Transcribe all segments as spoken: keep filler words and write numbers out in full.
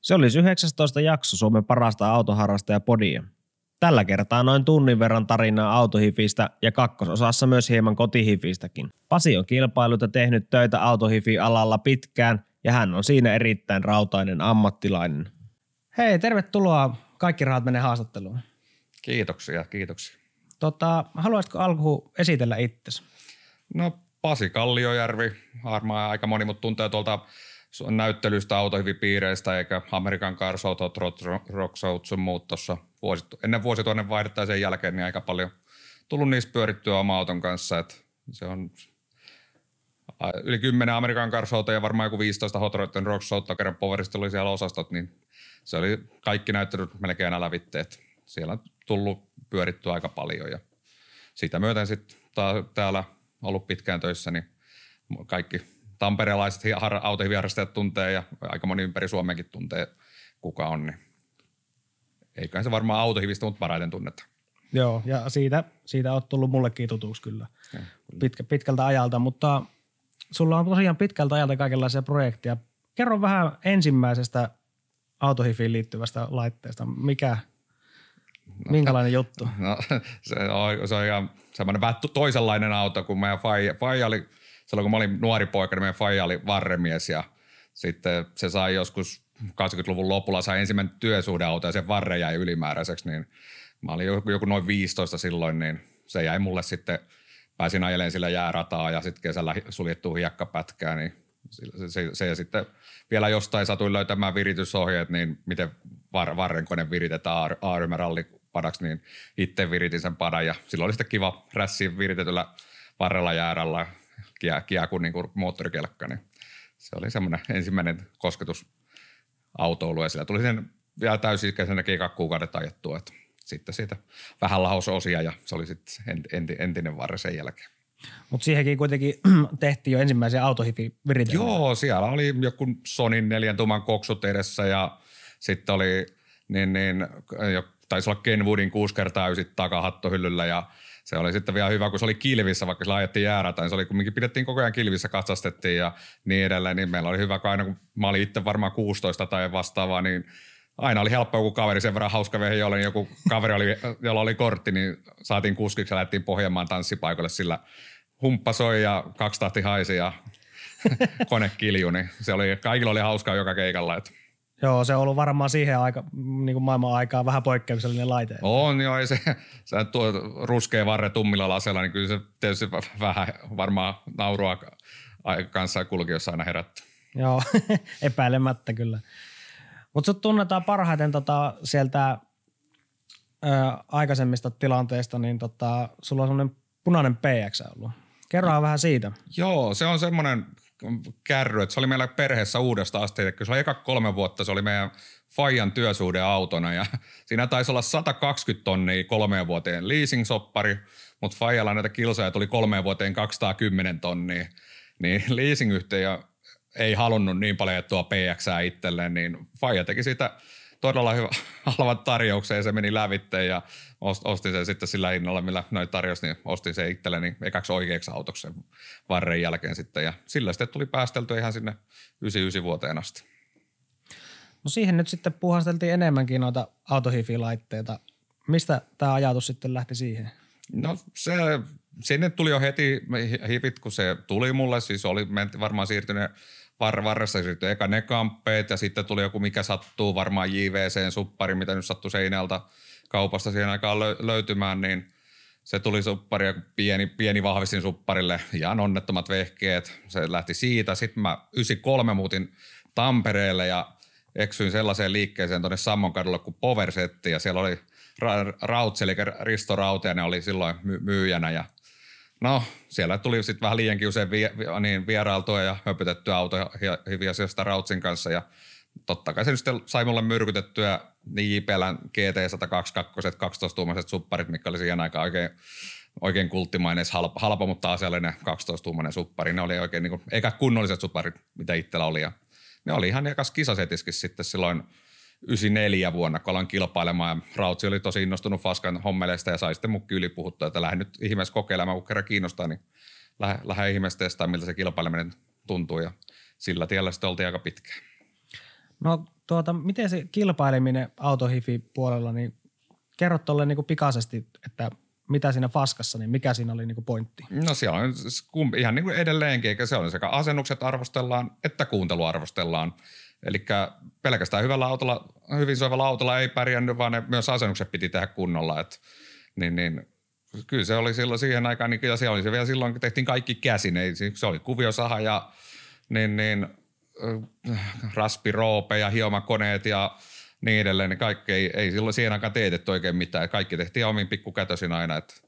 Se olisi yhdeksästoista jakso Suomen parasta autoharrastajapodia. Tällä kertaa noin tunnin verran tarinaa autohifistä ja kakkososassa myös hieman kotihifistäkin. Pasi on kilpailut ja tehnyt töitä autohifi-alalla pitkään ja hän on siinä erittäin rautainen ammattilainen. Hei, tervetuloa Kaikki rahat menee haastatteluun. Kiitoksia, kiitoksia. Tota, haluaisitko alkuun esitellä itsesi? No Pasi Kalliojärvi, harmaa aika moni, mutta tuntee tuolta näyttelystä, autohivipiireistä eikä American Car Show, Rock Show sun muut tuossa ennen vuosituhannen vaihdetta ja sen jälkeen niin aika paljon tullut niissä pyörittyä oma auton kanssa. Että se on yli kymmenen American Car Showta ja varmaan joku viisitoista Hot Rodden Rock Showta, kerran Powerset oli siellä osastot, niin se oli kaikki näyttelyt melkein lävitteet. Siellä on tullut pyörittyä aika paljon ja sitä myöten sitten täällä ollut pitkään töissä, niin kaikki tamperelaiset autohiviharrastajat tuntee ja aika moni ympäri Suomeenkin tuntee, kuka on, niin eiköhän se varmaan autohivistä, mutta parhaiten tunnetta. Joo, ja siitä, siitä on tullut mullekin tutuksi kyllä Pitkä, pitkältä ajalta, mutta sulla on tosiaan pitkältä ajalta kaikenlaisia projekteja. Kerro vähän ensimmäisestä autohifiin liittyvästä laitteesta. Mikä, no, minkälainen juttu? No, se on, se on ihan semmoinen vähän toisenlainen auto, kun meidän faija oli silloin kun mä olin nuori poika, niin meidän faija oli varremies ja sitten se sai joskus kahdeksankymmentäluvun lopulla sai ensimmäinen työsuhdeauto ja sen varre jäi ylimääräiseksi, niin mä olin joku, joku noin viisitoista silloin, niin se jäi mulle sitten, pääsin ajelemaan sillä jäärataa ja sitten kesällä suljettuun hiekkapätkään, niin se, se, se ja sitten vielä jostain satuin löytämään viritysohjeet, niin miten var, varrenkone viritetään A-ryhmärallipadaksi, niin itse viritin sen padan ja silloin oli sitten kiva rässiin viritetyllä varrella jääralla kiekkiä kuin niinku moottorikelkka, niin se oli semmoinen ensimmäinen kosketus autoiluun ja sillä tuli sen vielä täysi-ikäisenäkin kaksi kuukautta ajettua, että sitten siitä vähän lahousosia ja se oli sitten ent, entinen varre sen jälkeen. Mutta siihenkin kuitenkin tehtiin jo ensimmäisiä autohifi-viriteitä. Joo, siellä oli joku Sonin neljän tuuman koksut edessä ja sitten oli niin, niin taisi olla Kenwoodin kuusi kertaa ysit takahattohyllyllä ja se oli sitten vielä hyvä, kun se oli kilvissä, vaikka sillä ajettiin jäärätä, niin se oli kumminkin, pidettiin koko ajan kilvissä, katsastettiin ja niin edelleen, niin meillä oli hyvä, kun aina kun mä olin itse varmaan kuusitoista tai vastaavaa, niin aina oli helppo joku kaveri, sen verran hauska vehe, jolla joku kaveri, oli, jolla oli kortti, niin saatiin kuskiksi ja lähdettiin Pohjanmaan tanssipaikalle, sillä humppa soi ja kaksi tahti haisi ja kone kilju, niin se oli, kaikilla oli hauskaa joka keikalla, että. Joo, se on ollut varmaan siihen aika, niin kuin maailman aikaan vähän poikkeuksellinen laite. On joo, ei se, se tuo ruskea varre tummilla lasella, niin kyllä se tietysti vähän varmaan naurua kanssa kulkijossa aina herättää. Joo, epäilemättä kyllä. Mutta sut tunnetaan parhaiten tota sieltä ö, aikaisemmista tilanteista, niin tota, sulla on semmoinen punainen P X ollut. Kerrohan vähän siitä. Joo, se on semmoinen kärry, että se oli meillä perheessä uudesta asteita, kun se oli eka kolme vuotta, se oli meidän faijan työsuhdeautona ja siinä taisi olla sata kaksikymmentä tonnia kolmeen vuoteen leasing-soppari, mutta faijalla näitä kilsoja tuli kolmeen vuoteen kaksisataakymmenen tonnia, niin leasingyhtiö ei halunnut niin paljon jättua P X:ää itselleen, niin faija teki siitä todella hyvä halvan tarjouksen ja se meni lävitteen ja ostin sen sitten sillä hinnalla, millä noin tarjosi, niin ostin sen itselleni ekaksi oikeaksi autoksi sen varren jälkeen sitten ja sillä sitten tuli päästeltyä ihan sinne yhdeksänkymmentäyhdeksän vuoteen asti. No siihen nyt sitten puuhasteltiin enemmänkin noita autohifi-laitteita. Mistä tämä ajatus sitten lähti siihen? No se, sinne tuli jo heti hifit, kun se tuli mulle, siis oli varmaan siirtynyt Var, varressa siirtyi eka ne kamppeet ja sitten tuli joku mikä sattuu, varmaan J V C:n suppari, mitä nyt sattui seinältä kaupasta siihen aikaan löytymään, niin se tuli suppari ja pieni, pieni vahvistin supparille, ihan onnettomat vehkeet, se lähti siitä. Sitten mä yhdeksänkymmentäkolme muutin Tampereelle ja eksyin sellaiseen liikkeeseen tuonne Sammonkadulle kuin Powerset ja siellä oli ra- Rautsi, eli Risto Rauti ja ne oli silloin my- myyjänä ja no, siellä tuli sitten vähän liiankin usein vi- vi- niin vierailtua ja höpytettyä autohiviasiasta Rautsin kanssa. Ja totta kai se sitten sai mulle myrkytettyä niin Jipelän G T sata kaksikymmentäkaksi, kaksitoistatuumaiset supparit, mitkä oli siihen aikaan oikein, oikein kulttimainen, halpa, halpa, mutta asiallinen kaksitoistatuumainen suppari. Ne oli oikein niin kuin, eikä kunnolliset supparit, mitä itsellä oli. Ja ne oli ihan ekas kisasetiskin sitten silloin yhdeksänkymmentäneljä vuonna, kun aloin kilpailemaan. Rautsi oli tosi innostunut FASCAn hommeleista ja sai sitten mukin ylipuhuttua, että lähde nyt ihmeessä kokeilemaan, kun kerran kiinnostaa, niin lähde, lähde ihmeessä testaa, miltä se kilpaileminen tuntuu ja sillä tiellä sitten oltiin aika pitkään. No Tuota, miten se kilpaileminen autohifi-puolella, niin kerro tuolle niin pikaisesti, että mitä siinä FASCassa, niin mikä siinä oli niin kuin pointti? No siellä on ihan niin kuin edelleenkin, eikä se on sekä asennukset arvostellaan että kuuntelu arvostellaan. Eli pelkästään hyvällä autolla, hyvin soivalla autolla ei pärjännyt, vaan ne myös asennukset piti tehdä kunnolla. Et, niin, niin, kyllä se oli silloin siihen aikaan, niin kyllä se oli se vielä silloin, kun tehtiin kaikki käsin. Ei, se oli kuviosaha ja niin, niin, raspiroope ja hiomakoneet ja niin edelleen. Niin kaikki ei, ei silloin siihen aikaan teetetty oikein mitään. Kaikki tehtiin omin pikkukätösin aina. Et,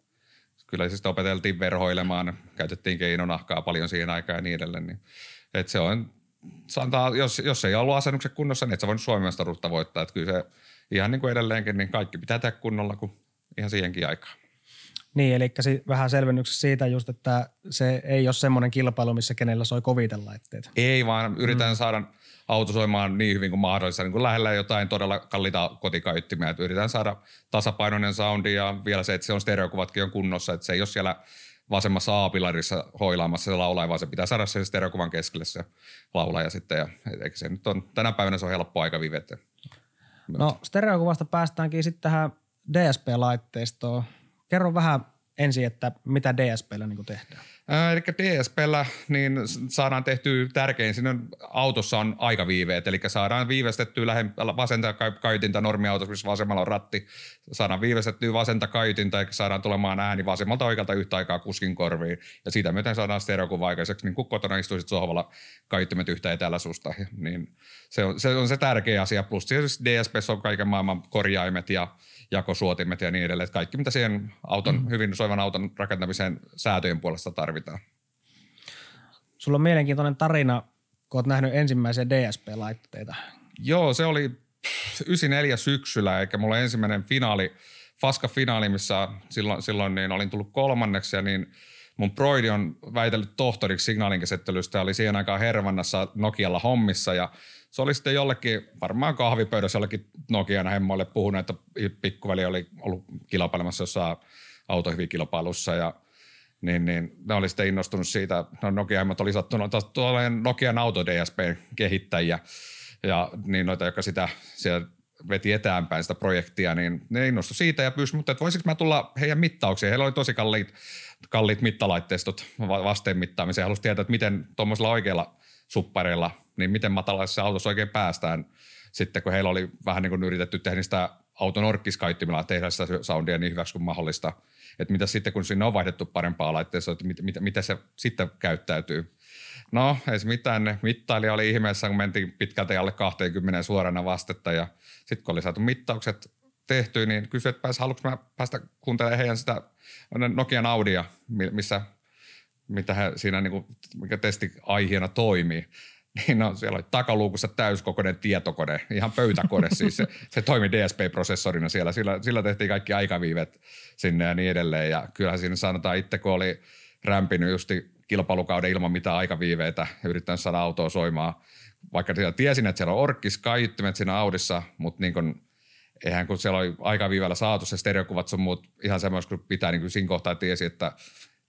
kyllä siis opeteltiin verhoilemaan, käytettiin keinonahkaa paljon siihen aikaan ja niin edelleen. Niin, et se on... Sanotaan, jos, jos ei ollut asennukset kunnossa, niin et sä voinut Suomen mestaruutta voittaa. Että kyllä se ihan niin kuin edelleenkin, niin kaikki pitää tehdä kunnolla kuin ihan siihenkin aikaan. Niin, eli vähän selvennyksessä siitä just, että se ei ole semmoinen kilpailu, missä kenellä soi koviten laitteet. Ei, vaan yritetään mm. saada auto soimaan niin hyvin kuin mahdollista, niin kuin lähellä jotain todella kalliita kotikaittimiä. Että yritetään saada tasapainoinen soundi ja vielä se, että se on stereokuvatkin on kunnossa, että se ei ole siellä vasemmassa A-pilarissa hoilaamassa se laulaja, vaan se pitää saada sen stereokuvan keskelle se laulaja sitten. Ja, eikä se nyt on, tänä päivänä se on helppo aika vivetä. No stereokuvasta päästäänkin sitten tähän D S P-laitteistoon. Kerro vähän ensin, että mitä D S P:llä niin tehdään. Äh, eli D S P:llä niin saadaan tehtyä tärkein, siinä autossa on aikaviiveet, eli saadaan viivestettyä lähempää vasenta kaiutinta normiautossa, missä vasemmalla on ratti, saadaan viivestettyä vasenta kaiutinta, eli saadaan tulemaan ääni vasemmalta oikealta yhtä aikaa kuskin korviin, ja siitä myöten saadaan stereokuva aikaiseksi, niin kun kotona istuisit sohvalla kaiuttimet yhtä etäällä susta, niin se on se, on se tärkeä asia, plus siis D S P:ssä on kaiken maailman korjaimet ja jakosuotimet ja niin edelleen, kaikki mitä siihen auton, mm. hyvin soivan auton rakentamiseen säätöjen puolesta tarvitaan. Sulla on mielenkiintoinen tarina, kun olet nähnyt ensimmäisiä D S P-laitteita. Joo, se oli yhdeksänkymmentäneljä syksyllä, eikä mulla ensimmäinen finaali, FASCA-finaali, missä silloin, silloin niin olin tullut kolmanneksi ja niin mun broidi on väitellyt tohtoriksi signaalinkäsittelystä ja oli siihen aikaan Hervannassa Nokialla hommissa ja se oli sitten jollekin, varmaan kahvipöydässä jollekin Nokian hemmoille puhunut, että pikkuveli oli ollut kilpailemassa jossain autohyvikilpailussa ja niin, niin ne oli sitten innostunut siitä, no Nokia-hemmot oli sattunut tuolleen Nokian auto D S P-kehittäjiä ja niin noita, jotka sitä siellä veti etäänpäin sitä projektia, niin ne innostui siitä ja pyysi, mutta että voisinko mä tulla heidän mittaukseen, heillä oli tosi kalliit, kalliit mittalaitteistot vasteen mittaamiseen, halusi tietää, että miten tuommoisella oikealla suppareilla, niin miten matalaisessa autossa oikein päästään sitten, kun heillä oli vähän niin kuin yritetty tehdä sitä auton orkkiskaittimilla, tehdä sitä soundia niin hyväksi kuin mahdollista, että mitä sitten, kun sinne on vaihdettu parempaa laitteessa, että mit, mit, mitä se sitten käyttäytyy. No, ei se mitään. Mittailija oli ihmeessä, kun mentiin pitkältä alle kaksikymmentä suorana vastetta ja sitten kun oli saatu mittaukset tehty, niin kysyi, että pääs, haluanko mä päästä kuuntelemaan heidän sitä Nokian Audia, missä, mitä he siinä niin kuin, mikä testiaiheena toimii. Niin no, siellä oli takaluukussa täyskokoinen tietokone, ihan pöytäkone siis. Se, se toimi D S P-prosessorina siellä. Sillä, sillä tehtiin kaikki aikaviivet sinne ja niin edelleen. Ja kyllähän siinä sanotaan itse, kun oli rämpinyt justi kilpailukauden ilman mitään aikaviiveitä ja yrittänyt saada autoa soimaan. Vaikka siellä tiesin, että siellä on orkkiskaiuttimet siinä Audissa, mutta niin kun, eihän kun siellä oli aikaviivellä saatu se stereokuvat sun muut ihan semmoista kuin pitää, niin kuin siinä kohtaa tiesi, että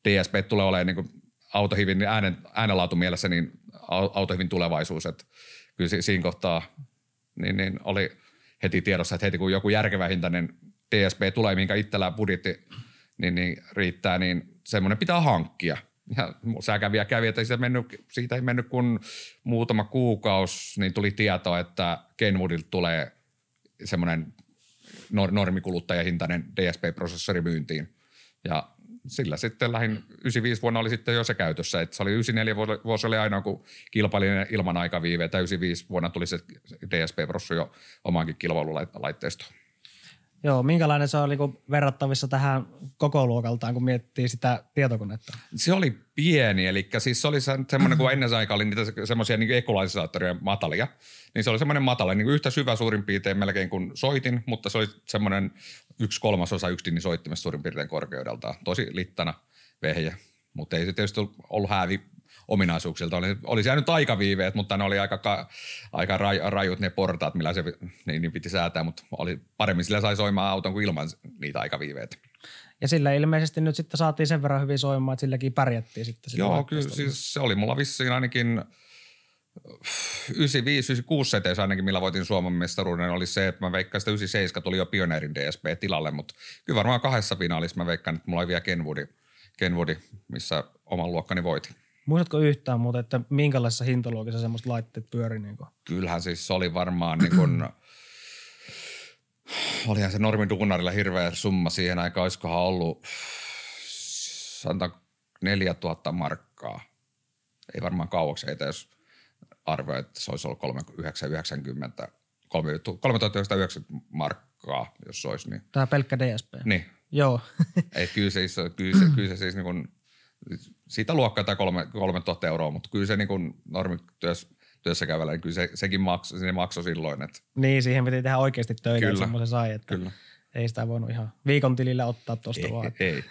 D S P tulee olemaan niin kuin autohivin niin äänen, äänenlaatu mielessä niin autohivin tulevaisuus, että kyllä siinä kohtaa niin, niin oli heti tiedossa, että heti kun joku järkevähintainen D S P tulee, minkä itsellään budjetti niin, niin riittää, niin semmoinen pitää hankkia. Ja säkäviä kävi, että siitä, mennyt, siitä ei mennyt kun muutama kuukausi, niin tuli tietoa, että Kenwoodilta tulee semmoinen normikuluttajahintainen D S P-prosessori myyntiin ja sillä sitten lähin yhdeksänkymmentäviisi vuonna oli sitten jo se käytössä, että se oli yhdeksänkymmentäneljä vuosi oli ainoa, kun kilpailin ilman aikaviiveitä. yhdeksänkymmentäviisi vuonna tuli se D S P-prossu jo omaankin kilpailulaitteistoon. Joo, minkälainen se oli kun verrattavissa tähän koko luokaltaan, kun miettii sitä tietokonetta? Se oli pieni, eli siis se oli semmoinen, kun ennen aikaa oli niitä semmoisia niin ekulaisaattoria matalia, niin se oli semmoinen matala, niin yhtä syvä suurin piirtein melkein kuin soitin, mutta se oli semmoinen yksi kolmasosa yksitinni soittimesta suurin piirtein korkeudeltaan. Tosi littana vehje, mutta ei se tietysti ollut häävi ominaisuuksilta. Oli, oli siellä nyt aikaviiveet, mutta ne oli aika, aika rajut ne portaat, millä se niin, niin piti säätää, mutta oli paremmin sillä sai soimaan auton kuin ilman niitä aikaviiveitä. Ja sillä ilmeisesti nyt sitten saatiin sen verran hyvin soimaan, että silläkin pärjättiin sitten. Joo, kyllä siis se oli mulla vissiin ainakin yhdeksänkymmentäviisi yhdeksänkymmentäkuusi seteessä ainakin, millä voitin Suomen mestaruuden, oli se, että mä veikkaan sitä yhdeksänkymmentäseitsemän tuli jo Pioneerin D S P tilalle, mutta kyllä varmaan kahdessa finaalissa mä veikkaan, että mulla oli vielä Kenwoodi, Kenwoodi missä oman luokkani voitin. Muistatko yhtään muuta, että minkälaisessa hintaluokissa semmoista laitteet pyöri? Niin kyllähän siis se oli varmaan niin kuin, olihan se normiduunarilla hirveä summa siihen aikaan, olisikohan ollut sanotaan neljätuhatta markkaa. Ei varmaan kauaksi, ei jos arvoi, että se olisi ollut kolmetuhatta yhdeksänsataayhdeksänkymmentä markkaa, jos se olisi. Niin. Tämä pelkkä D S P. Niin. Joo. Ei, kyllä se, kyllä se, kyllä se siis niin kuin, siitä luokkaa tai kolmetuhatta euroa, mutta kyllä se niin kuin normityössä työssä kävellä, niin kyllä se, sekin makso, se maksoi silloin. Että. Niin, siihen piti tehdä oikeasti töitä, että semmoisen sai, että kyllä. Ei sitä voinut ihan viikon tilillä ottaa tuosta vaan. Ei.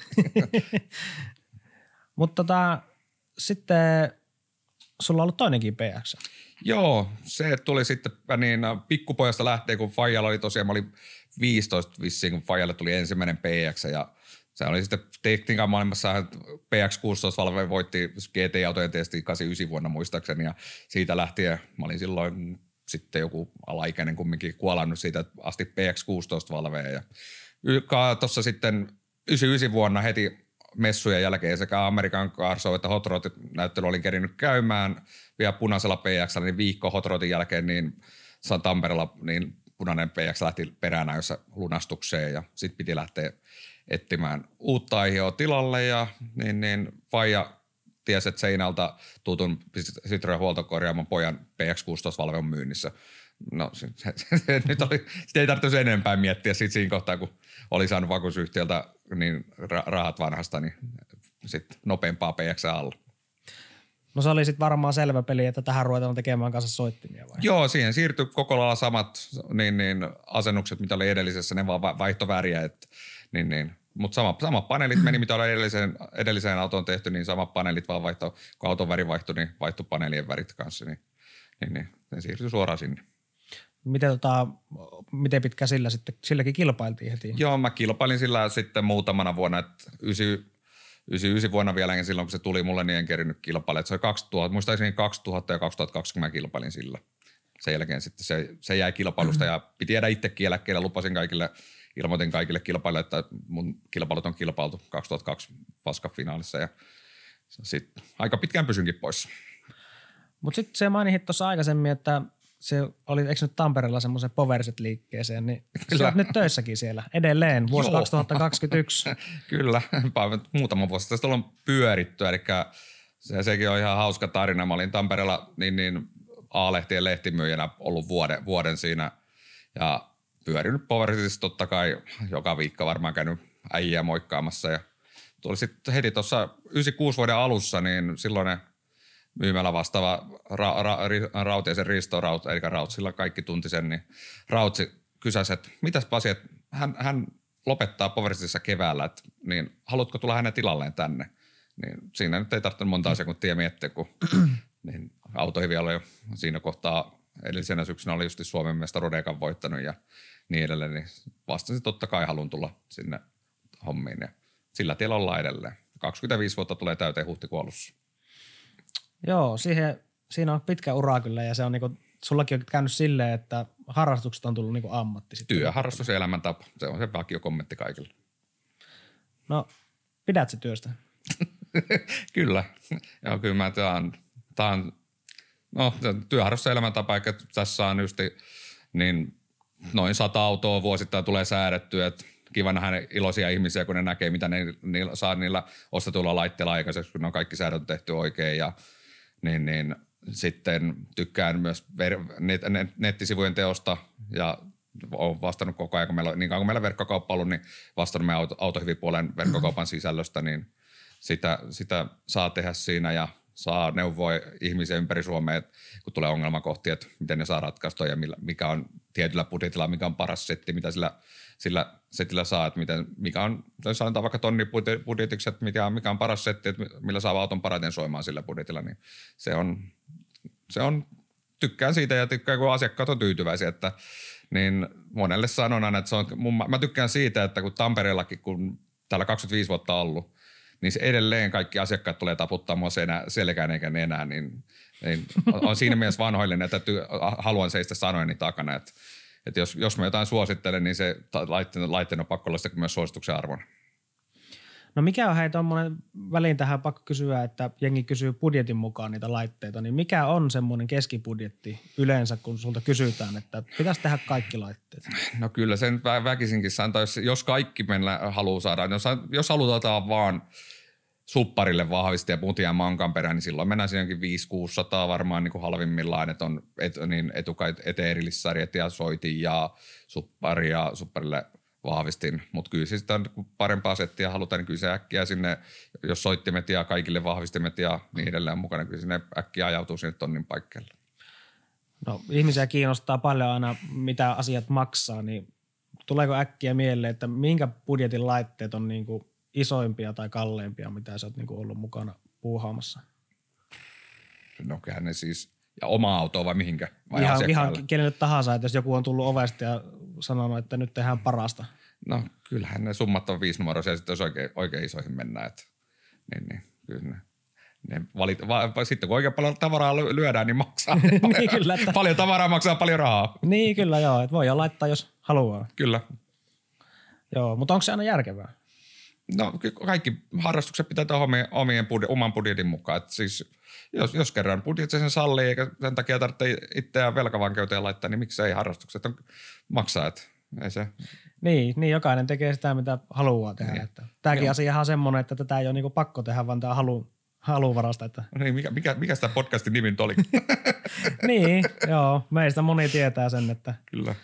Mutta tota, sitten sulla on ollut toinenkin P X. Joo, se tuli sitten niin pikkupojasta lähtien, kun Fajalla oli tosiaan, mä olin viisitoista vissiin, kun Fajalle tuli ensimmäinen P X ja se oli sitten tekniikan maailmassa, P X kuusitoista-valve voitti G T-autojen testin kahdeksankymmentäyhdeksän vuonna muistaakseni ja siitä lähtien mä olin silloin sitten joku alaikäinen kumminkin kuolannut siitä asti P X kuusitoista-valveen ja tuossa sitten yhdeksänkymmentäyhdeksän vuonna heti messujen jälkeen sekä American Car Show että Hot Rodin näyttely olin kerinyt käymään vielä punaisella P X:llä, niin viikko Hot Rodin jälkeen niin Tampereella niin punainen P X lähti perään jossa lunastukseen ja sitten piti lähteä etsimään uutta aiheoa tilalle ja niin, niin Faija tiesi, että seinältä tutun Citroen huoltokorjaamon pojan P X kuusitoista-valve on myynnissä. No se, se, se, nyt oli, sitä ei tarvitse enempää miettiä sitten siinä kohtaa, kun oli saanut vakuusyhtiöltä niin ra- rahat vanhasta, niin sitten nopeampaa P X alla. No se oli sitten varmaan selvä peli, että tähän ruvetaan tekemään kanssa soittimia vai? Joo, siihen siirtyi koko lailla samat niin, niin, asennukset, mitä oli edellisessä, ne vaan vaihtoväriä, että niin, niin. Mutta samat sama paneelit meni, mitä oli edelliseen, edelliseen autoon tehty, niin samat paneelit vaan vaihtoi, kun auton väri vaihtui, niin vaihtui paneelien värit kanssa, niin, niin, niin ne siirtyi suoraan sinne. Miten, tota, miten pitkä sillä sitten, silläkin kilpailtiin heti? Joo, mä kilpailin sillä sitten muutamana vuonna, että yhdeksänkymmentäyhdeksän vuonna vielä silloin, kun se tuli mulle, niin en kerinyt kilpailemaan. Se oli kaksituhatta, muistaakseni kaksituhatta ja kaksituhattakaksikymmentä mä kilpailin sillä. Sen jälkeen sitten se, se jäi kilpailusta ja piti jäädä itsekin eläkkeelle, lupasin kaikille, ilmoitin kaikille kilpailijoille, että mun kilpailut on kilpailtu kaksituhattakaksi FASCA-finaalissa ja sitten aika pitkään pysynkin pois. Mutta sitten se mainitsit tuossa aikaisemmin, että se oli, eikö nyt Tampereella semmoisen Powerset-liikkeeseen, niin sä oot nyt töissäkin siellä edelleen vuosi Joo. kaksituhattakaksikymmentäyksi. Kyllä, muutama vuosi tästä ollaan pyöritty, eli se, sekin on ihan hauska tarina. Mä olin Tampereella niin, niin A-lehtien lehtimyyjänä ollut vuoden, vuoden siinä ja pyörinyt Powersetissa totta kai joka viikko varmaan käynyt äijää moikkaamassa. Ja tuli sitten heti tuossa yhdeksänkymmentäkuusi vuoden alussa, niin silloin ne myymällä vastaava ra- ra- ra- Rautiaisen Risto Rauti, eli Rautsilla kaikki tunti sen, niin Rautsi kysäsi, että mitäs Pasi, että hän, hän lopettaa Powersetissa keväällä, että niin haluatko tulla hänen tilalleen tänne? Niin siinä nyt ei tarvitse montaa sekuntia miettiä, kun niin autoihin vielä oli jo siinä kohtaa, edellisenä syksynä oli juuri Suomen mestaruuden ekan voittanut ja niin edelleen, niin vastasin totta kai haluan tulla sinne hommiin ja sillä tiellä ollaan edelleen. kaksikymmentäviisi vuotta tulee täyteen huhtikuun alussa. Joo, siihen, siinä on pitkä ura kyllä ja se on niinku, sullakin on käynyt silleen, että harrastukset on tullut niinku ammatti. Sitten. Työ, harrastus ja elämäntapa, se on se vakiokommentti kaikille. No, pidät se työstä? Kyllä, joo kyllä mä tämän, tämän, no työharrastus ja elämäntapa, eikä tässä on just niin noin sata autoa vuosittain tulee säädettyä, että kiva nähdä iloisia ihmisiä, kun ne näkee, mitä ne niillä, saa niillä ostetuilla laitteilla aikaiseksi, kun ne on kaikki säädöt tehty oikein ja niin, niin sitten tykkään myös ver- net- net- nettisivujen teosta ja olen vastannut koko ajan, kun meillä, niin kauan kuin meillä on verkkokauppa ollut, niin vastannut meidän auto, autohyvipuolen verkkokaupan sisällöstä, niin sitä, sitä saa tehdä siinä ja saa neuvoa ihmisiä ympäri Suomea, kun tulee ongelmakohtia, että miten ne saa ratkaistua ja millä, mikä on tietyllä budjetilla, mikä on paras setti, mitä sillä, sillä setillä saa, että miten, mikä on, sanotaan vaikka tonni budjetiksi, että mikä on, mikä on paras setti, että millä saa auton parhaiten soimaan sillä budjetilla, niin se on, se on, tykkään siitä ja tykkään, kun asiakkaat on tyytyväisiä, että niin monelle sanon aina, että se on, mun, mä tykkään siitä, että kun Tampereellakin, kun täällä kaksikymmentäviisi vuotta on ollut, niin se edelleen kaikki asiakkaat tulee taputtaa mua selkään eikä enää, niin Niin on siinä mielessä vanhoillinen, että haluan seistä sanojeni takana, että, että jos, jos mä jotain suosittelen, niin se laitteen, laitteen on pakko olla sitä myös suosituksen arvon. No mikä on hei tuommoinen, väliin tähän pakko kysyä, että jengi kysyy budjetin mukaan niitä laitteita, niin mikä on semmoinen keskibudjetti yleensä, kun sulta kysytään, että pitäisi tehdä kaikki laitteet? No kyllä sen vä- väkisinkin sanotaan, jos, jos kaikki meillä haluaa saada, jos, jos halutaan vaan supparille vahvisti ja putia mankan perään, niin silloin mennään sinnekin viisi kuusisataa varmaan niin kuin halvimmillaan, että on et, niin etukait eteerillissarjat ja soitin ja suppari ja supparille vahvistin, mutta kyllä siis sitä on parempaa settiä halutaan, niin kyllä se äkkiä sinne, jos soittimet ja kaikille vahvistimet ja niin edelleen mukana, kyllä sinne äkkiä ajautuu sinne tonnin paikkeelle. No ihmisiä kiinnostaa paljon aina, mitä asiat maksaa, niin tuleeko äkkiä mieleen, että minkä budjetin laitteet on niin kuin isoimpia tai kalleimpia, mitä sä oot niin kuin ollut mukana puuhaamassa? No kyllähän ne siis, ja omaa autoa vai mihinkä? Vai ihan, ihan kenelle tahansa, että jos joku on tullut ovesta ja sanonut, että nyt tehdään parasta. No kyllähän ne summat on viisi numeroisia, ja sitten jos oikein, oikein isoihin mennään. Että, niin, niin, kyllä ne, ne valit, va, sitten kun oikein paljon tavaraa lyödään, niin maksaa. Niin paljon, kyllä, että... paljon tavaraa maksaa paljon rahaa. Niin kyllä joo, että voi jo laittaa, jos haluaa. Kyllä. Joo, mutta onko se aina järkevää? No kaikki harrastukset pitää tehdä omien, omien budjet, oman budjetin mukaan. Että siis jos, jos kerran budjetti sen sallii eikä sen takia tarvitse itseään velkavankeuteen laittaa, niin miksei harrastukset on, maksaa. Että ei se. Niin, niin, jokainen tekee sitä, mitä haluaa tehdä. Niin. Että tämäkin niin asiahan on semmoinen, että tätä ei ole niinku pakko tehdä, vaan tämä halu, halu varasta. Että... No niin, mikä, mikä, mikä sitä podcastin nimi nyt oli? Niin, joo. Meistä moni tietää sen, että... Kyllä.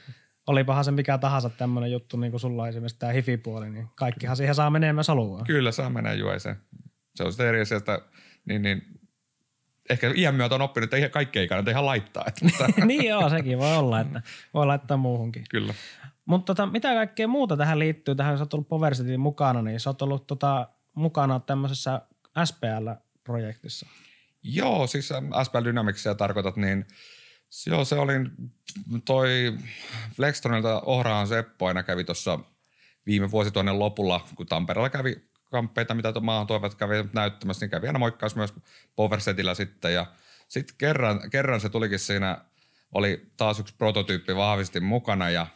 Olipahan se mikä tahansa tämmöinen juttu, niin kuin sulla esimerkiksi tämä hifi-puoli, niin kaikkihan siihen saa menemään saluaan. Kyllä, saa mennä juoiseen. Se on sitä eri sieltä, niin, niin ehkä iän myötä on oppinut, että kaikki ei kannata ihan laittaa. Että. Niin joo, sekin voi olla, että voi laittaa muuhunkin. Kyllä. Mutta tota, mitä kaikkea muuta tähän liittyy, tähän sä oot ollut Powersetin mukana, niin sä oot ollut tota, mukana tämmöisessä S P L-projektissa. Joo, siis S P L Dynamicsia tarkoitat, niin... Joo, se oli toi FlexTronilta Ohraan Seppo aina kävi tuossa viime vuosituhannen lopulla, kun Tampereella kävi kamppeita, mitä maahan toivat kävi näyttämässä, niin kävi aina moikkaus myös Powersetillä sitten. Ja sitten kerran, kerran se tulikin siinä, oli taas yksi prototyyppi vahvisti mukana ja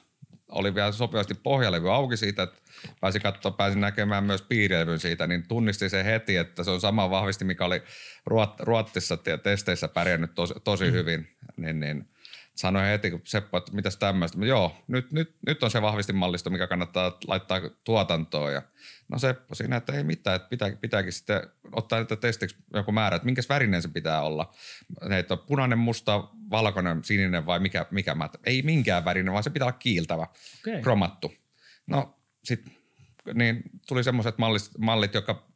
oli vielä sopivasti pohjalevy auki siitä, että pääsi katsoa, pääsin näkemään myös piirilevyn siitä, niin tunnisti se heti, että se on sama vahvisti, mikä oli Ruot- Ruotsissa testeissä pärjännyt tosi, tosi mm. hyvin, niin, niin sanoi heti, kun Seppo, että mitäs tämmöistä, joo, nyt, nyt, nyt on se vahvistimallisto, mikä kannattaa laittaa tuotantoon ja no Seppo siinä, että ei mitään, että pitää, pitääkin sitten ottaa näitä testiksi joku määrä, että minkäs värinen se pitää olla. Että punainen, musta, valkoinen, sininen vai mikä, mikä mä, ei minkään värinen, vaan se pitää olla kiiltävä, okay. Kromattu. No sitten niin tuli semmoiset mallit, mallit, jotka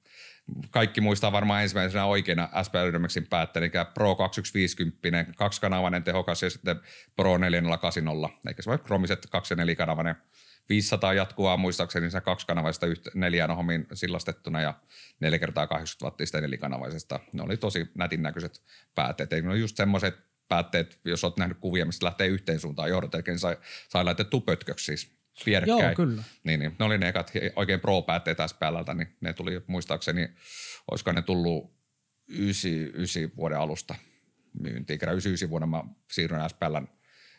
kaikki muistaa varmaan ensimmäisenä oikeana S P L Dynamicsin päättä, eli Pro kaksikymmentäyksi viisikymmentä, kaksikanavainen tehokas ja sitten Pro neljäsataakahdeksankymmentä, eikä se voi kromiset kaksi- ja nelikanavainen. viisisataa jatkuvaa muistaakseni siinä kaksikanavaista neljään ohmiin sillastettuna ja neljä kertaa kahdeksankymmentä wattista nelikanavaisesta. Ne oli tosi nätin näköiset päätteet. Eli ne on just semmoiset päätteet, jos olet nähnyt kuvia, mistä lähtee yhteen suuntaan johdot, eli ne sai, sai laitettu pötköksi siis vierekkäin. Joo, kyllä. Niin, niin. Ne oli ne ekat oikein pro-päätteet S P L:ltä, niin ne tuli muistaakseni, olisiko ne tullut yhdeksänkymmentäyhdeksän vuoden alusta myyntiin. Kerran yhdeksänkymmentäyhdeksän vuonna mä siirryn S P L:n,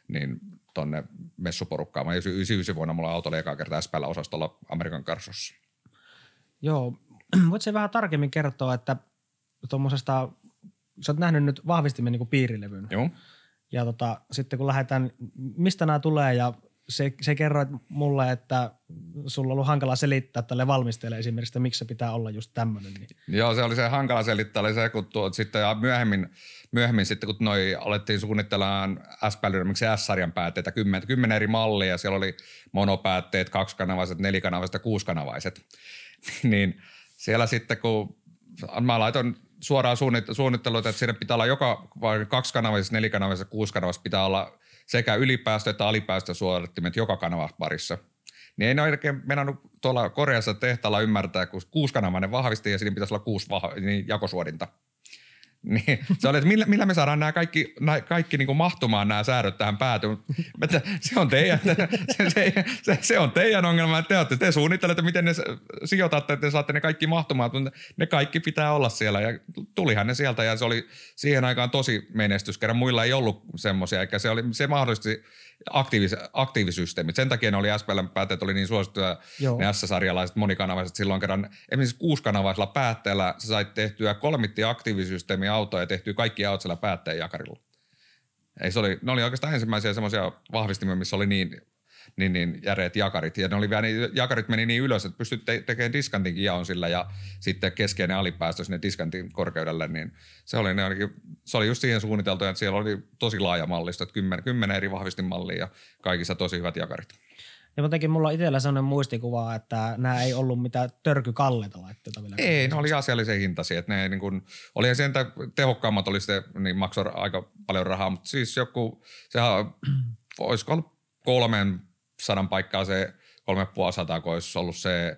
niin tuonne messuporukkaan. Mä yhdeksänkymmentäyhdeksän vuonna mulla auto oli ekaa kertaa S P L-osastolla American Car Showssa. Joo. Voit se vähän tarkemmin kertoa, että tuommoisesta, sä oot nähnyt nyt vahvistimen niin kuin piirilevyn. Joo. Ja tota, sitten kun lähdetään, mistä nämä tulee ja se, se kerroit mulle, että sulla on ollut hankala selittää tälle valmistajalle esimerkiksi, että miksi se pitää olla just tämmöinen. Niin. Joo, se oli se hankala selittää, oli se, kun tuot sitten ja myöhemmin, myöhemmin sitten, kun noi alettiin suunnitellaan S P L-Dynamicsin S-sarjan päätteitä, kymmen, kymmenen eri mallia, siellä oli monopäätteet, kaksikanavaiset, nelikanavaiset ja kuusikanavaiset. Niin siellä sitten, kun mä laitoin suoraan suunnitteluun, että siinä pitää olla joka kaksikanavaisessa, nelikanavaisessa, kuusikanavaisessa pitää olla sekä ylipäästö- että alipäästösuorittimet joka kanava parissa. Niin ei ne oikein mennyt tuolla Koreassa tehtaalla ymmärtää, kun kuusikanavainen vahvisti ja siinä pitäisi olla kuusi vah- niin jakosuodinta. Niin, se oli, että millä, millä me saadaan nämä kaikki, nämä kaikki niin kuin mahtumaan nämä säädöt tähän päätyyn. Se on teidän, se, se, se, se on teidän ongelma, että te, olette, te suunnittelette, miten ne sijoitatte, että te saatte ne kaikki mahtumaan. Ne kaikki pitää olla siellä ja tulihan ne sieltä ja se oli siihen aikaan tosi menestys, kerran muilla ei ollut semmoisia. Eikä se, oli, se mahdollisti aktiivis, aktiivisysteemit. Sen takia ne oli S P L:n päätteet, oli niin suosittuja Joo. ne S-sarjalaiset monikanavaiset silloin kerran. Esimerkiksi kuusikanavaisella päätteellä sä sait tehtyä kolmitti aktiivisysteemiä autoa ja tehtyä kaikki autot siellä päätteen jakarilla. Ei, se oli, ne oli oikeastaan ensimmäisiä semmoisia vahvistimia, missä oli niin, niin, niin järeät jakarit. Ja ne oli vielä, niin, jakarit meni niin ylös, että pystyt te- tekemään diskantinkin jaon sillä ja sitten keskeinen alipäästö sinne diskantin korkeudelle. Niin se, oli, ne oli, se oli just siihen suunniteltu, että siellä oli tosi laaja mallisto, että kymmen, kymmenen eri vahvistimallia ja kaikissa tosi hyvät jakarit. Ja jotenkin mulla on itsellä sellainen muistikuva, että nämä ei ollut mitään törkykalleita laitteita vielä. Ei, ne oli asiallisen hintaisia. Että ne niin kuin, oli sen tehokkaammat oli sitten, niin maksoi aika paljon rahaa, mutta siis joku, sehän olisiko ollut kolmen sadan paikkaa se kolme puoli sataa, kun olisi ollut se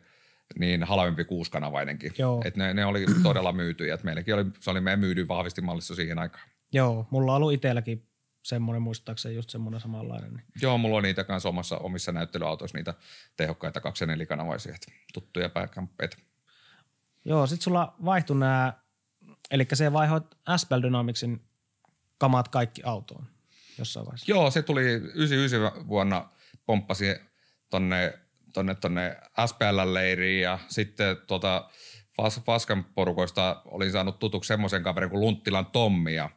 niin halvempi kuuskanavainenkin. Että ne, ne oli todella myytyjä. Että meilläkin oli, se oli meidän myydyin vahvistimallissa siihen aikaan. Joo, mulla on ollut itselläkin. Semmoinen muistaakseni just semmoinen samanlainen. Niin. Joo, mulla on niitä kanssa omassa, omissa näyttelyautoissa niitä tehokkaita kaksi- ja nelikanavaisia, tuttuja pääkämppeitä. Joo, sit sulla vaihtui nämä, eli se vaihoit S P L Dynamicsin kamat kaikki autoon jossain vaiheessa. Joo, se tuli yhdeksänkymmentäyhdeksän vuonna, pomppasi tonne, tonne, tonne S P L-leiriin ja sitten tuota Faskan porukoista olin saanut tutuksi semmoisen kaverin kuin Lunttilan Tommi ja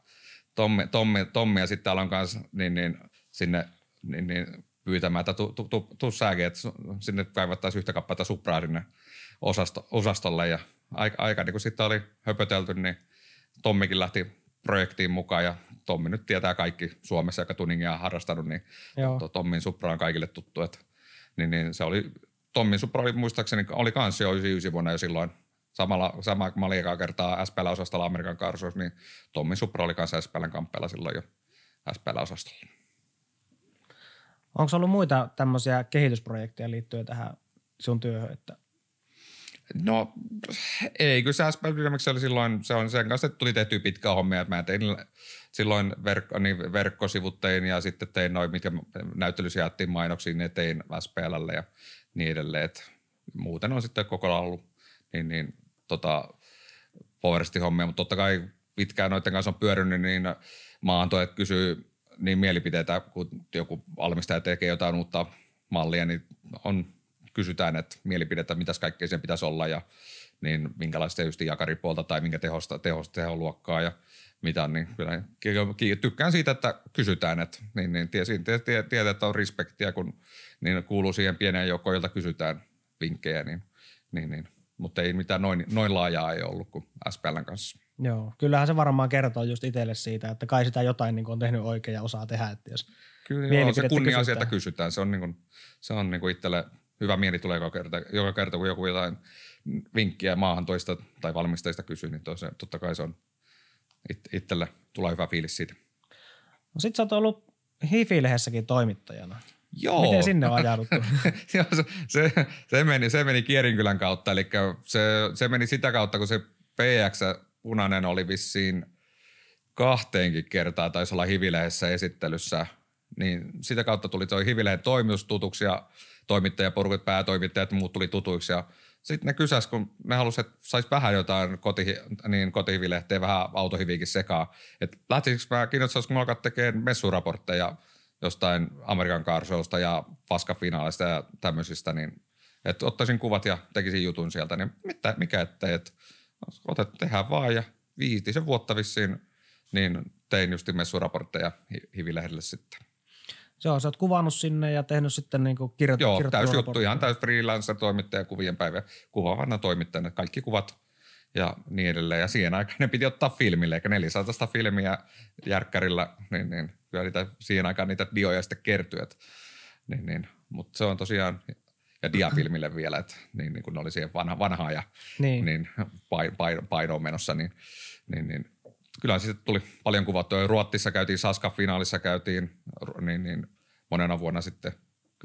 Tommi, Tommi, Tommi ja sitten aloin kanssa niin, niin, sinne niin, niin, pyytämään, että tu, tu, tu, tu sääkin, että sinne kaivattaisiin yhtä kappaletta Supraa sinne osasto, osastolle. Ja aika, aika niin kun sitten oli höpötelty, niin Tommikin lähti projektiin mukaan ja Tommi nyt tietää kaikki Suomessa, joka tuningia on harrastanut, niin Joo. Tommin Supra on kaikille tuttu. Että, niin, niin se oli, Tommin Supra oli muistaakseni, oli kans jo yhdeksänkymmentäyhdeksän vuonna jo silloin. Samalla, samaa kun mä olin ekaa kertaa S P L-osastolla American Car Show, niin Tommi Supra oli kanssa S P L:n kamppeella silloin jo S P L-osastolla. Onko ollut muita tämmöisiä kehitysprojekteja liittyen tähän sun työhön? Että... No ei, kyllä se S P L Dynamics oli silloin, se on sen kanssa, että tuli tehtyä pitkää hommia. Mä tein silloin verk- niin verkkosivut tein ja sitten tein noin, mitkä näyttelyssä jaettiin mainoksiin, ne tein S P L:lle ja niin edelleen. Et muuten on sitten koko ajan ollut niin, niin tota, Powerset-hommia, mutta totta kai pitkään noiden kanssa on pyörinyt, niin maahantuojat kysyy niin mielipiteitä, kun joku valmistaja tekee jotain uutta mallia, niin on, kysytään, että mielipidettä, mitäs kaikkea sen pitäisi olla ja niin minkälaista just jakaripuolta tai minkä tehosta, tehosta teholuokkaa ja mitä, niin kyllä tykkään siitä, että kysytään, että niin, niin tietää, että on respektiä, kun niin kuuluu siihen pieneen joukkoon, jolta kysytään vinkkejä, niin niin, niin. Mutta ei mitään noin, noin laajaa ei ollut kuin S P L:n kanssa. Joo, kyllähän se varmaan kertoo just itselle siitä, että kai sitä jotain niin kuin on tehnyt oikein ja osaa tehdä. Että jos kyllä joo, se kunnia-asia, että kysytään. Se on, niin kuin, se on niin kuin itselle hyvä mieli tulee joka kerta, joka kerta kun joku jotain vinkkiä maahan toista tai valmistajista kysyy, niin tosi, totta kai se on it, itselle tulee hyvä fiilis siitä. No sit sä oot ollut Hi-fi-lehdessäkin toimittajana. Joo. Miten sinne on ajauduttu? se, se, se, meni, se meni Kierinkylän kautta, eli se, se meni sitä kautta, kun se P X punainen oli vissiin kahteenkin kertaa, taisi olla Hi-fi-lehdessä esittelyssä, niin sitä kautta tuli se Hi-fi-lehden toimitus tutuksi ja toimittajaporukut, päätoimittajat, muut tuli tutuiksi ja sitten ne kysäs, kun ne halusivat, että saisi vähän jotain koti, niin kotihivilehteen, vähän autohiviikin sekaan, että lähtisikö mä kiinnostaisi, kun mä alkaa tekemään messuraportteja jostain American Car Showsta ja FASCA-finaaleista ja tämmöisistä, niin että ottaisin kuvat ja tekisin jutun sieltä, niin mitä, mikä ettei, että otet, tehdään vaan ja viitisen vuotta vissiin, niin tein just messuraportteja Hi-fi-lehdelle sitten. Joo, sä oot kuvannut sinne ja tehnyt sitten niin kuin kirjoittu. Joo, täys juttu, ihan täys freelancer-toimittaja, kuvien päivä, kuvaavana toimittajana, kaikki kuvat ja niin edelleen. Ja siihen aikaan ne piti ottaa filmille, eikä neljäsataa filmiä järkkärillä, niin, niin kyllä niitä, siihen aikaan niitä dioja sitten kertyi. Niin, niin. Mutta se on tosiaan, ja diafilmille vielä, että niin, niin kun ne oli siihen vanha, vanhaa ja niin. Niin, pain, pain, painoon menossa, niin, niin, niin kyllä sitten tuli paljon kuvattua. Ruotsissa käytiin, Saska-finaalissa käytiin, niin, niin monena vuonna sitten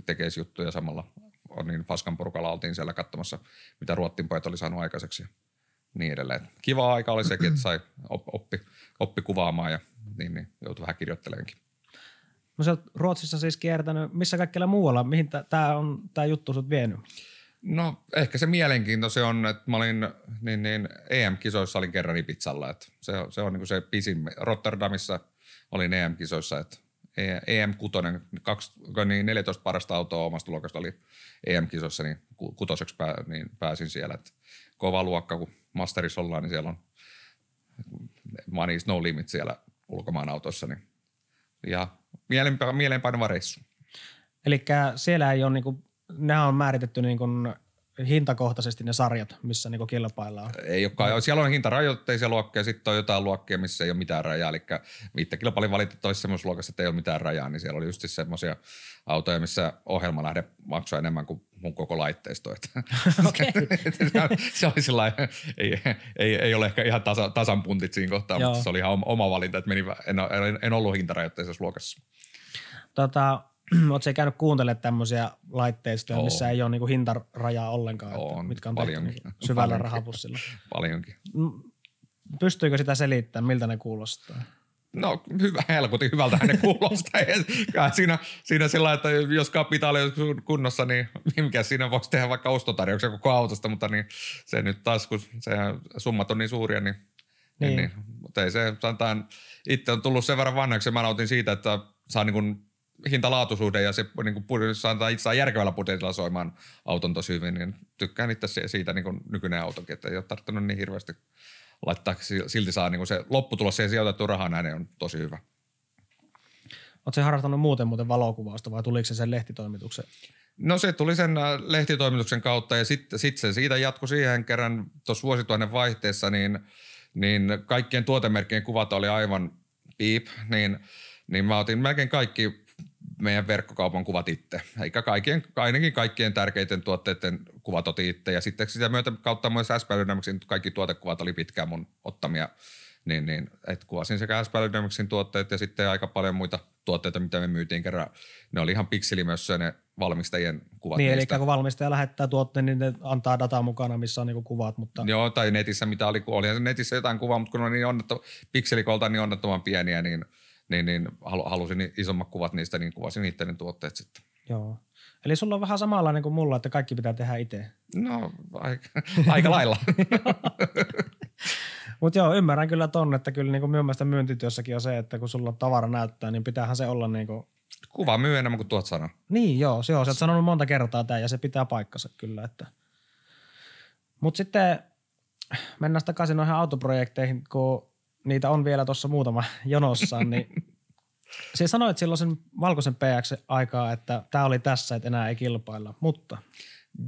tekeisi juttuja samalla. Niin Faskan porukalla oltiin siellä katsomassa, mitä Ruottin pojat oli saanut aikaiseksi. niin edelleen. Kiva aika oli sekin, että sai oppi, oppi kuvaamaan ja niin, niin joutui vähän kirjoitteleenkin. No sä oot Ruotsissa siis kiertänyt, missä kaikkialla muualla, mihin tää on tää juttu sut vienyt? No ehkä se mielenkiinto se on, että mä olin niin, niin E M-kisoissa olin kerran Ibizalla, että se, se on niinku se pisin, Rotterdamissa olin E M-kisoissa, että E M kuusi, niin neljätoista parasta autoa omasta luokasta oli E M-kisossa, niin kutoseksi pää, niin pääsin siellä. Et kova luokka, kun masterissa ollaan, niin siellä on money no limit siellä ulkomaan autossa, niin ja mielenpa- mielenpainava reissu. Elikkä siellä ei ole, niinku, nämä on määritetty niinku hintakohtaisesti ne sarjat, missä niinku kilpaillaan. Ei olekaan, siellä on hintarajoitteisia luokkia, sitten on jotain luokkia, missä ei ole mitään rajaa, eli viittä kilpailin valitettavasti semmoisessa luokassa, että ei ole mitään rajaa, niin siellä oli just siis semmoisia autoja, missä ohjelmalähde maksoi enemmän kuin mun koko laitteisto. Okei. Se oli sellainen, ei, ei, ei ole ehkä ihan tasa, tasan puntit siinä kohtaa, joo, mutta se oli ihan oma valinta, että meni, en, en, en ollut hintarajoitteisessa luokassa. Tota... Oletko sä käynyt kuuntelemaan tämmöisiä laitteistoja, missä oo, ei ole niinku hintarajaa ollenkaan, että mitkä on tehty syvällä rahapussilla? Paljonkin. Pystyykö sitä selittämään, miltä ne kuulostaa? No hyvä, helkutin hyvältä ne kuulostaa. siinä, siinä sillä että jos kapitaali on kunnossa, niin mikä siinä voisi tehdä vaikka ostotarjouksia koko autosta, mutta niin se nyt taas, kun se summat on niin suuria, niin... niin. niin, niin. Mutta ei se, sanotaan, itse on tullut sen verran vanhaksi, mä nautin siitä, että saa niin kuin hintalaatuisuuden ja se niin kuin, saadaan itse järkevällä budjetilla soimaan auton tosi hyvin, niin tykkään itse siitä niin kuin nykyinen autokin, että ei ole tarttunut niin hirveästi laittaa, silti saa niin kuin se lopputulos siihen sijoitettu rahan ääneen on tosi hyvä. Oletko se harrastanut muuten muuten valokuvausta vai tuliko se sen lehtitoimituksen? No se tuli sen lehtitoimituksen kautta ja sitten sit se siitä jatkui siihen kerran tuossa vuosituhannen vaihteessa, niin, niin kaikkien tuotemerkkien kuvat oli aivan piip, niin, niin mä otin melkein kaikki meidän verkkokaupan kuvat itse, eikä kaikkien, ainakin kaikkien tärkeiden tuotteiden kuvat otin itse. Ja sitten sitä myötä kautta myös S P L Dynamicsin kaikki tuotekuvat oli pitkään mun ottamia, niin, niin että kuvasin sekä S P L Dynamicsin tuotteet ja sitten aika paljon muita tuotteita, mitä me myytiin kerran. Ne oli ihan pikselimössöä ne valmistajien kuvat. Niin, niistä. Eli kun valmistaja lähettää tuotteen, niin ne antaa dataa mukana, missä on niinku kuvat. Mutta... Joo, tai netissä mitä oli, olihan netissä jotain kuvaa, mutta kun on niin onnettu, pikselikoltaan niin onnettoman pieniä, niin Niin, niin halusin isommat kuvat niistä, niin kuvasin itse ne tuotteet sitten. Joo. Eli sulla on vähän samalla niin kuin mulla, että kaikki pitää tehdä itse. No, aika, aika lailla. Mutta joo, ymmärrän kyllä ton, että kyllä niin kuin minun mielestä myyntityössäkin on se, että kun sulla tavara näyttää, niin pitäähän se olla niin kuin... Kuva myy enemmän kuin tuot sanoo. Niin joo, se on. Sä oot sanonut monta kertaa tää ja se pitää paikkansa kyllä, että... Mutta sitten mennään takaisin noihin autoprojekteihin, kun... Niitä on vielä tuossa muutama jonossa, niin sinä sanoit silloin sen valkoisen P X-aikaa, että tämä oli tässä, että enää ei kilpailla, mutta.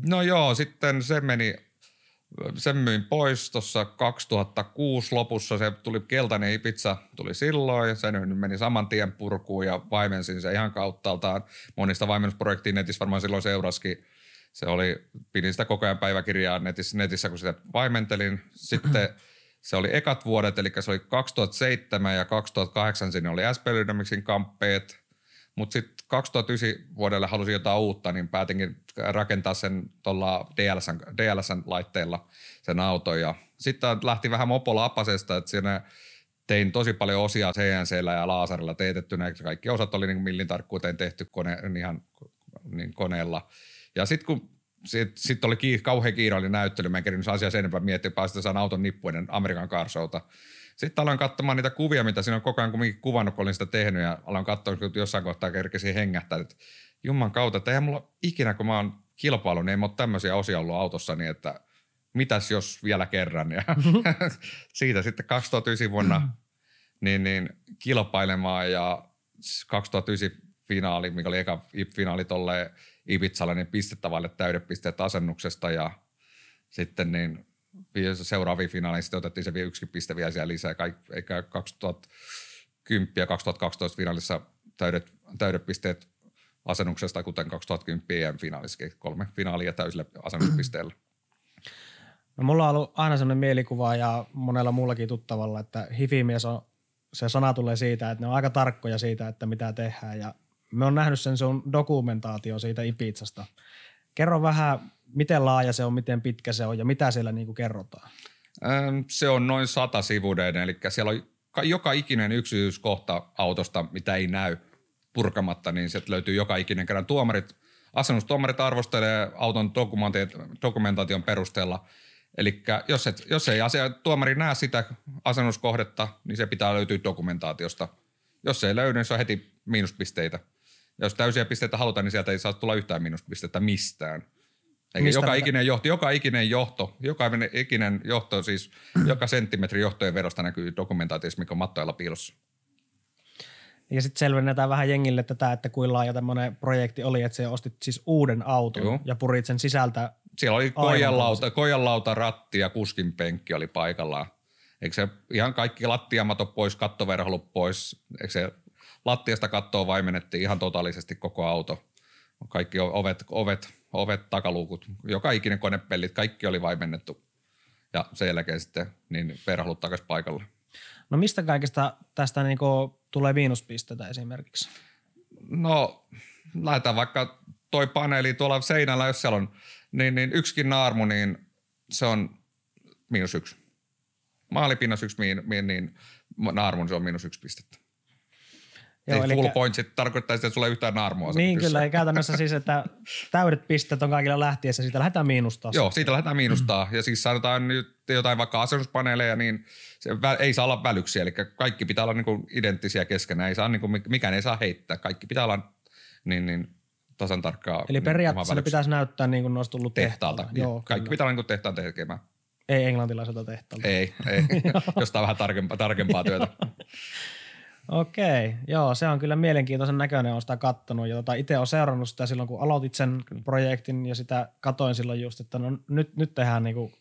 No joo, sitten se meni, sen myin pois tuossa kaksituhattakuusi lopussa, se tuli keltainen Ibiza, tuli silloin, se meni saman tien purkuun ja vaimensin se ihan kauttaaltaan. Monista vaimennusprojektiin netissä varmaan silloin seurasikin. Se oli, pidin sitä koko ajan päiväkirjaa netissä, netissä kun sitä vaimentelin, sitten se oli ekat vuodet, eli se oli kaksituhattaseitsemän ja kaksituhattakahdeksan sinne oli S P L Dynamicsin kamppeet, mutta sitten kaksituhattayhdeksän vuodelle halusin jotain uutta, niin päätinkin rakentaa sen tuolla D L S laitteella sen auton ja sitten lähti vähän mopolla apasesta, että siinä tein tosi paljon osia C N C:llä ja laasarilla teetettynä, kaikki osat oli niin millin tarkkuuteen tehty kone, ihan niin koneella ja sitten kun Sitten sit oli kiir, kauhean kiireellinen näyttely. Mä en kerinyt asiaa sen enempää miettiä, päästä saan auton nippu ennen American Car Showta. Sitten aloin katsomaan niitä kuvia, mitä siinä on koko ajan kumminkin kuvannut, kun olin sitä tehnyt. Ja aloin katsoa, kun jossain kohtaa kerkesin hengähtää, että jumman kautta, että eihän mulla ikinä, kun mä oon kilpailu, niin ei mä ole tämmöisiä osia ollut autossa, niin että mitäs jos vielä kerran. Ja siitä sitten kaksituhattayhdeksän vuonna niin, niin, kilpailemaan ja kaksituhattayhdeksän finaali, mikä oli eka finaali tolleen Ibizalla, niin pistetavalle täydepisteet asennuksesta ja sitten niin seuraaviin finaaliin sitten otettiin se vielä yksikin piste vielä siellä lisää. Kaik- eikä kaksituhattakymmenen ja kaksituhattakaksitoista finaalissa täydet, täydepisteet asennuksesta, kuten kaksituhattakymmenen E M-finaalissakin kolme finaalia täysillä asennuspisteellä. No, mulla on ollut aina sellainen mielikuva ja monella muullakin tuttavalla, että hifimies on, se sana tulee siitä, että ne on aika tarkkoja siitä, että mitä tehdään ja me on nähnyt sen sun dokumentaatio siitä Ibizasta. Kerro vähän, miten laaja se on, miten pitkä se on ja mitä siellä niinku kerrotaan. Se on noin sata sivuinen, eli siellä on joka ikinen yksityiskohta autosta, mitä ei näy purkamatta, niin sieltä löytyy joka ikinen kerran. Tuomarit, asennustuomarit arvostelee auton dokumentaation perusteella. Eli jos, et, jos ei asia, tuomari näe sitä asennuskohdetta, niin se pitää löytyä dokumentaatiosta. Jos se ei löydy, niin se on heti miinuspisteitä. Jos täysiä pisteitä halutaan, niin sieltä ei saa tulla yhtään miinuspistettä mistään. Eikä joka ikinen johto, joka ikinen johto, joka ikinen johto, siis joka senttimetri johtojen vedosta näkyy dokumentaatiossa, mikä on mattoilla piilossa. Ja sitten selvennetään vähän jengille tätä, että kuinka laaja tämmöinen projekti oli, että sä ostit siis uuden auton Juh. ja purit sen sisältä. Siellä oli kojanlauta, kojanlauta, ratti ja kuskin penkki oli paikallaan. Eikö se ihan kaikki lattiamato pois, kattoverholu pois, eikö se lattiasta kattoa vaimennettiin ihan totaalisesti koko auto. Kaikki ovet, ovet, ovet, takaluukut, joka ikinen konepellit, kaikki oli vaimennettu ja sen jälkeen sitten niin verholut takaisin paikalle. No mistä kaikesta tästä niinku tulee miinuspisteitä esimerkiksi? No lähdetään vaikka toi paneeli tuolla seinällä, jos siellä on niin, niin yksikin naarmu, niin se on miinus yksi. Maalipinnassa yksi miin, niin naarmu, niin se on miinus yksi pistettä. Joo, ei full eli... point sitten tarkoittaa sitä, että sulla ei yhtään naarmua. Niin kyllä, ei käytännössä siis, että täydet pistet on kaikilla lähtiessä, siitä lähdetään miinustaa. Joo, siitä lähdetään miinustaa mm-hmm. ja siis sanotaan nyt jotain vaikka asennuspaneeleja, niin se ei saa olla välyksiä, eli kaikki pitää olla niinku identtisiä keskenään, ei saa, niinku, mikään ei saa heittää, kaikki pitää olla niin, niin tasan tarkkaa. Eli periaatteessa ne pitäisi näyttää niin kuin ne olisi tullut tehtaalta. Joo, kaikki kyllä. Pitää olla niin kuin tehtaan tekemään. Ei englantilaiselta tehtaalta. Ei, ei. Jostain vähän tarkempaa, tarkempaa työtä. Okei, joo, se on kyllä mielenkiintoisen näköinen, olen sitä kattonut ja tota, itse olen seurannut sitä silloin, kun aloitit sen projektin ja sitä katoin silloin just, että no nyt, nyt tehdään niinku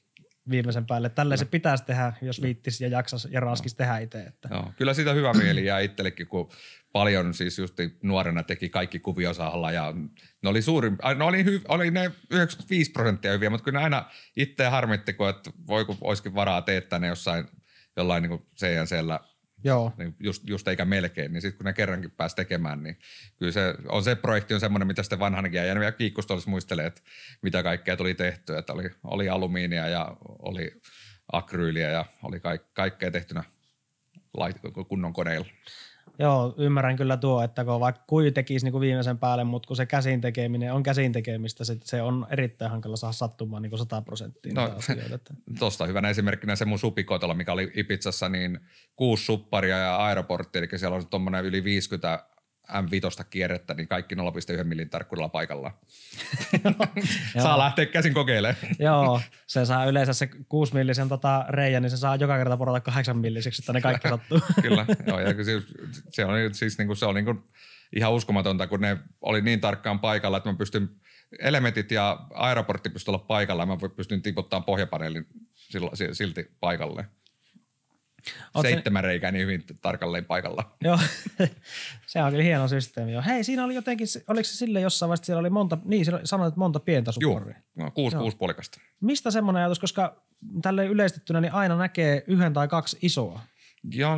viimeisen päälle. Tälleen no. se pitäisi tehdä, jos viittisi ja jaksaisi ja raskisi no. tehdä itse. Että. No, kyllä siitä hyvä mieli jää itsellekin, kun paljon siis just nuorena teki kaikki kuviosahalla ja ne oli suurin, no oli, hyv, oli ne yhdeksänkymmentäviisi prosenttia hyviä, mutta kyllä aina itse harmitti, kun että voi kun olisikin varaa teettää ne jossain jollain niin kuin C N C:llä. Joo. Niin just, just eikä melkein, niin sitten kun ne kerrankin pääsi tekemään, niin kyllä se, on se projekti on semmoinen, mitä sitten vanhanakin jäänyt ja kiikkustollisesti muistelee, että mitä kaikkea tuli tehtyä, että oli, oli alumiinia ja oli akryyliä ja oli kaik, kaikkea tehtynä kunnon koneilla. Joo, ymmärrän kyllä tuo, että kun vaikka kui tekisi niin kuin viimeisen päälle, mutta kun se käsin tekeminen on käsin tekemistä, se, se on erittäin hankala saada sattumaan niin kuin sata prosenttia. No, tuosta hyvänä esimerkkinä se mun supikotolla, mikä oli Ibizassa, niin kuusi supparia ja aeroportti, eli siellä on tuommoinen yli viisikymmentä M viisi kierrettä, niin kaikki nolla pilkku yksi millin tarkkuudella paikallaan. Saa lähteä käsin kokeilemaan. Joo, se saa yleensä se kuusi millisen tota reijä, niin se saa joka kerta porata kahdeksan milliseksi, että ne kaikki sattuu. Kyllä, joo, ja se, se on siis niinku, se on niinku ihan uskomatonta, kun ne oli niin tarkkaan paikalla, että mä pystyn, elementit ja aeroportti pystyi olla paikalla, ja mä pystyn tiputtamaan pohjapaneelin silti paikalle. Seitsemän reikää niin hyvin tarkalleen paikalla. Joo, se on kyllä hieno systeemi. Hei, siinä oli jotenkin, oliko se sille jossain vaiheessa, siellä oli monta, niin sanoit, että monta pientä supparia. Joo, no, kuusi, Joo. kuusi puolikasta. Mistä semmoinen ajatus, koska tälleen yleistettynä niin aina näkee yhden tai kaksi isoa? Joo,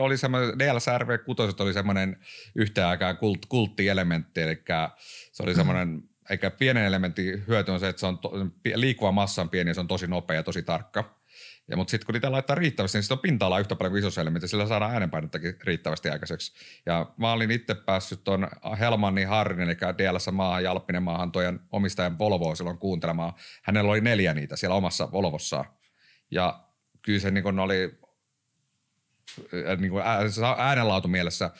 oli semmoinen, D L S R V kuusi oli semmoinen yhtä aikaa kult, kulttielementti, eli se oli semmoinen, eikä pienen elementin hyöty on se, että se on to, liikkuva massa on pieni ja se on tosi nopea ja tosi tarkka. Ja mutta sitten kun niitä laittaa riittävästi, niin sitten on pinta-alaa yhtä paljon kuin isossa elementtissä, sillä saadaan äänenpainettakin riittävästi aikaiseksi. Ja mä olin itse päässyt tuon Helmannin Harrin, eli D L S-maahan, Jalppinen maahan, toijan omistajan Volvoa silloin kuuntelemaan. Hänellä oli neljä niitä siellä omassa Volvossaan. Ja kyllä se niin kun oli niin kun äänenlaatu mielessä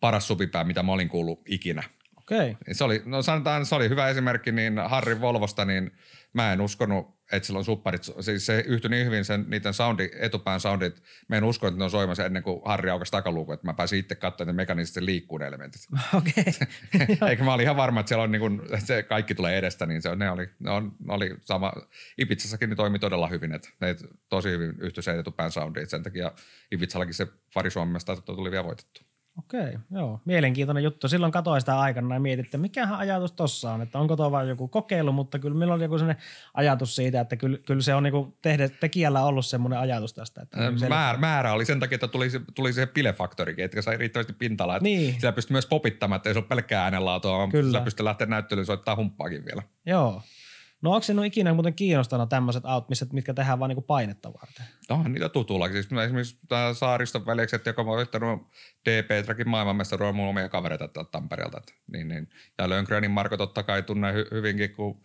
paras supipää, mitä mä olin kuullut ikinä. Okei. Okay. Se oli, no sanotaan, se oli hyvä esimerkki, niin Harrin Volvosta, niin mä en uskonut, että silloin supparit, siis se yhtyi niin hyvin sen, niiden soundi, etupään soundit, mä en usko, että ne on soimassa ennen kuin Harri aukasi takaluukun, että mä pääsin itse katsomaan, että mekanisesti liikkuu ne elementit. Okei. Okay. Eikä mä olin ihan varma, että siellä on niin kuin, se kaikki tulee edestä, niin se, ne, oli, ne, on, ne oli sama. Ibizassakin ne toimi todella hyvin, että ne tosi hyvin yhtyi se etupään soundi, sen takia Ibizallakin se pari Suomesta tuli vielä voitettu. Okei, joo. Mielenkiintoinen juttu. Silloin katsoin sitä aikana ja mietin, että mikähän ajatus tossa on, että onko tuo vain joku kokeilu, mutta kyllä meillä on joku sellainen ajatus siitä, että kyllä, kyllä se on niinku tehdä, tekijällä ollut semmoinen ajatus tästä. Että Määr, määrä oli sen takia, että tuli, tuli se pilefaktorikin, että sai riittävästi pinta-alaa. Niin. Sillä pystyi myös popittamaan, että ei se ole pelkkää äänenlaatua, vaan sillä pystyi lähteä näyttelyyn soittaa humppaakin vielä. Joo. No onko sinun ikinä muuten kiinnostanut tämmöiset aut, missä, mitkä tehdään vaan niinku painetta varten? Onhan niitä tutulla. Siis minä esimerkiksi tämä Saariston veljekset, joka on ottanut D P-trakin maailmanmestaruuden, mulla on omia kavereita Tampereelta. Niin, niin. Ja Lönngrönin Marko totta kai tunne hy- hyvinkin, kun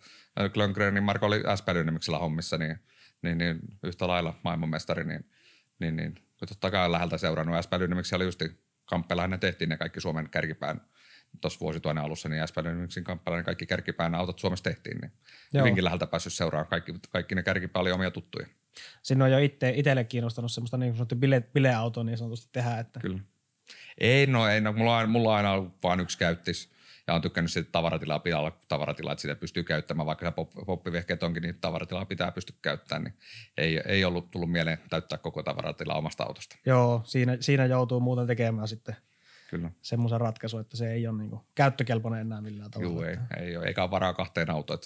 Lönngrönin Marko oli S P L-Dynamicsilla hommissa, niin, niin, niin yhtä lailla maailmanmestari. Niin, niin, niin. Totta kai on läheltä seurannut. S P L-Dynamicsilla oli just kamppeillaan ne tehtiin ne kaikki Suomen kärkipään. Tuossa vuosituhannen alussa, niin S P L-Dynamicsin kamppailla niin kaikki kärkipäänä autot Suomessa tehtiin, niin joo. Hyvinkin läheltä päässyt seuraamaan. Kaikki, kaikki ne kärkipää oli omia tuttuja. Siinä on jo itse, itselle kiinnostanut semmoista niin sanottu bile, bileautoa niin sanotusti tehdä. Että... Kyllä. Ei, no ei. No, mulla, on, mulla on aina ollut vaan yksi käyttis ja on tykkännyt siitä tavaratilaa pilalla tavaratilaa, että sitä pystyy käyttämään. Vaikka pop, poppivehkeet onkin, niin tavaratilaa pitää pystyä käyttämään, niin ei, ei ollut tullut mieleen täyttää koko tavaratilaa omasta autosta. Joo, siinä, siinä joutuu muuten tekemään sitten. Kyllä. Semmoisen ratkaisun, että se ei ole niinku käyttökelpoinen enää millään tavalla. Joo, ei, ei ole. Eikä ole varaa kahteen autoon.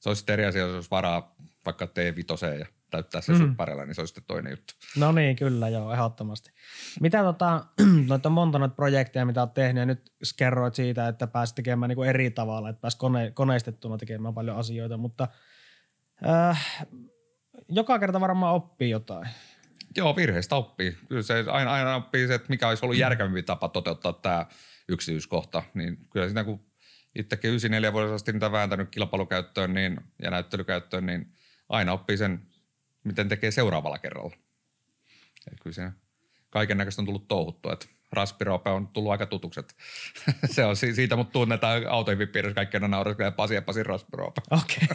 Se olisi eri asia, jos olisi varaa vaikka T viisi ja täyttää se mm. sut parella, niin se olisi sitten toinen juttu. No niin, kyllä joo, ehdottomasti. Mitä tota, noita monta noita projekteja, mitä olet tehnyt, ja nyt kerroit siitä, että pääsit tekemään niinku eri tavalla, että pääsit kone, koneistettuna tekemään paljon asioita, mutta äh, joka kerta varmaan oppii jotain. Joo, virheistä oppii. Kyllä se aina, aina oppii se, että mikä olisi ollut järkevämpi tapa toteuttaa tämä yksityiskohta. Niin kyllä siinä kun itsekin yhdeksänkymmentäneljä vuodessa asti niitä vääntänyt kilpailukäyttöön niin, ja näyttelykäyttöön, niin aina oppii sen, miten tekee seuraavalla kerralla. Eli kyllä siinä kaiken näköistä on tullut touhuttua. Että Raspirope on tullut aika tutukset. Se on siitä, mutta tunnetaan autojen vipiirissä kaikkien naurassa, ja Pasi ja Pasi Raspirope. Okei.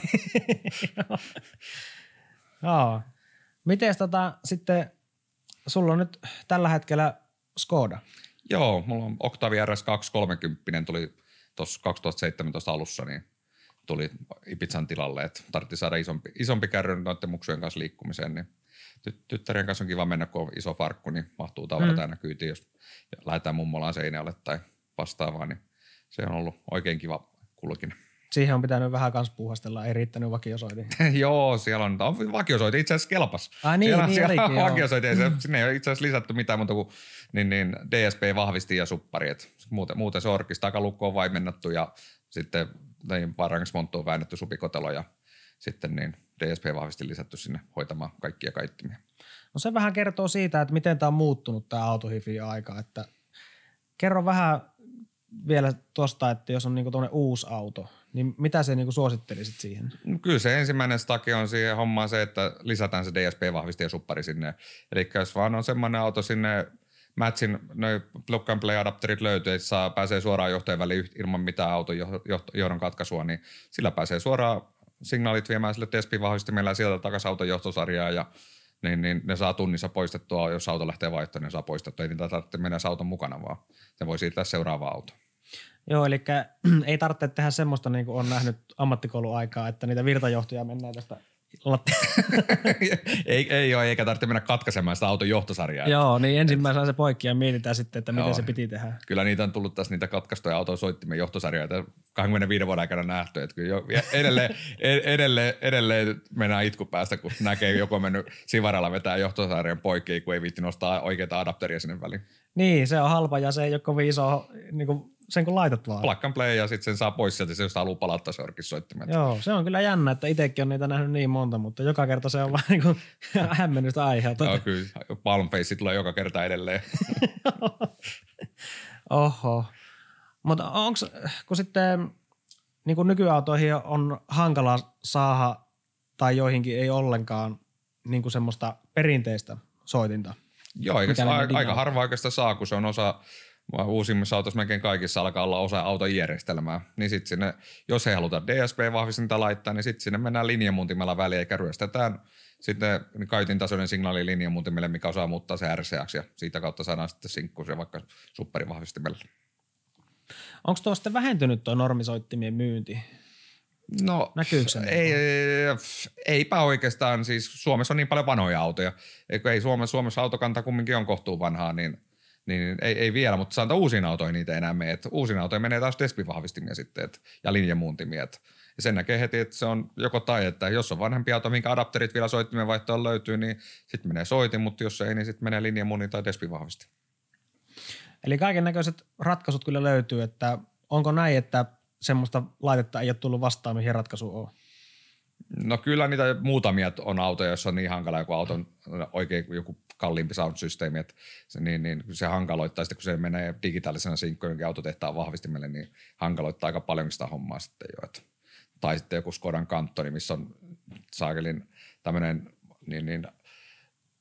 Joo. Miten tota sitten, sulla on nyt tällä hetkellä Skoda? Joo, mulla on Octavia R S kaksisataakolmekymmentä, tuli tuossa kaksituhattaseitsemäntoista alussa, niin tuli Ibizan tilalle, että tarvittiin saada isompi, isompi kärry noiden muksujen kanssa liikkumiseen, niin Tyt- tyttären kanssa on kiva mennä, kun on iso farkku, niin mahtuu tavarat mm. aina kyytiin, jos lähdetään mummolaan seinälle tai vastaavaa, niin se on ollut oikein kiva kulkina. Siihen on pitänyt vähän kans puuhastella, ei riittänyt vakiosoitin. Joo, siellä on, on vakiosoitin itse asiassa kelpas. Ai niin, siellä, niin siellä olikin, vakiosoitin, se, sinne ei ole itse asiassa lisätty mitään muuta kuin niin, niin D S P vahvisti ja suppari. Et muuten, muuten se orkis takalukko on vaimennattu ja sitten niin, varrangismonttu on väännetty supikotelo ja sitten niin D S P vahvisti lisätty sinne hoitamaan kaikkia kaittimia. No se vähän kertoo siitä, että miten tämä on muuttunut tämä autohifiin aika, että kerro vähän vielä tuosta, että jos on niinku tuonne uusi auto, niin mitä se niinku suosittelisit siihen? No kyllä se ensimmäinen staki on siihen hommaan se, että lisätään se D S P-vahvisti ja suppari sinne. Eli jos vaan on semmoinen auto sinne, matchin, noi plug and play adapterit löytyy, että saa, pääsee suoraan johtojen väliin ilman mitään auton johdon katkaisua, niin sillä pääsee suoraan signaalit viemään sille D S P-vahvistimella ja sieltä takaisin auton johtosarjaa ja niin, niin ne saa tunnissa poistettua, jos auto lähtee vaihtoon, ne saa poistettua. Ei niitä tarvitse mennä auton mukana, vaan se voi siirtää seuraavaan autoon. Joo, eli ei tarvitse tehdä semmoista, niin kuin on nähnyt ammattikouluaikaa, että niitä virtajohtoja mennään tästä lattiasta. ei, ei ole, eikä tarvitse mennä katkaisemaan sitä auton johtosarjaa. Joo, niin ensimmäisenä se poikki ja mietitään sitten, että miten joo, se piti tehdä. Kyllä niitä on tullut tässä niitä katkaistuja auton soittimien johtosarjoja, kaksikymmentäviisi vuoden aikana nähty. Että kyllä edelleen, edelleen, edelleen mennään itku päästä, kun näkee joku on mennyt sivaralla vetää johtosarjan poikki, kun ei viitti nostaa oikeita adapteria sinne väliin. Niin, se on halpa ja se ei ole kovin iso... Niin kuin sen kun laitat vaan. Plug and play ja sitten sen saa pois sieltä, se jos haluaa palauttaa se orkissoittimet. Joo, se on kyllä jännä, että itsekin on niitä nähnyt niin monta, mutta joka kerta se on vaan niin kuin hämmennystä aiheuttaa. Joo, kyllä. Palmface tulee joka kerta edelleen. Oho. Mutta onko, kun sitten niin kuin nykyautoihin on hankala saada tai joihinkin ei ollenkaan niin kuin semmoista perinteistä soitinta? Joo, aika, aika harva oikeastaan saa, kun se on osa... Uusimmissa autossa melkein kaikissa alkaa olla osa auton järjestelmää, niin sitten sinne, jos ei haluta D S P-vahvistinta laittaa, niin sitten sinne mennään linjamuuntimella väliin, eikä ryöstetään sitten kaitin tasoinen signaali linjamuuntimelle, mikä osaa muuttaa se R C-aksi, ja siitä kautta saadaan sitten sinkkuus ja vaikka superivahvistimelle. Onko tuo sitten vähentynyt tuo normisoittimien myynti? No ei, eipä oikeastaan, siis Suomessa on niin paljon vanhoja autoja, eikö ei Suomessa, Suomessa autokanta kumminkin on kohtuun vanhaa, niin Niin ei, ei vielä, mutta sanotaan uusiin autoihin niitä enää mene. Uusiin autoihin menee taas D S P-vahvistimia sitten et, ja linjamuuntimia. Et. Ja sen näkee heti, että se on joko tai, että jos on vanhempi auto, minkä adapterit vielä soittimen vaihtoon löytyy, niin sitten menee soitin, mutta jos ei, niin sitten menee linjamuunnin tai D S P-vahvistin. Eli kaiken näköiset ratkaisut kyllä löytyy, että onko näin, että semmoista laitetta ei ole tullut vastaan, mihin ratkaisu on? No kyllä niitä muutamia on autoja, joissa on niin hankala joku auton oikein joku kalliimpi sound-systeemi, että se, niin, niin, se hankaloittaa sitten, kun se menee digitaalisena sinkkojenkin autotehtaan vahvistimelle, niin hankaloittaa aika paljon sitä hommaa sitten jo. Et, tai sitten joku Skodan Cantoni, missä on saakelin tämmöinen niin, niin,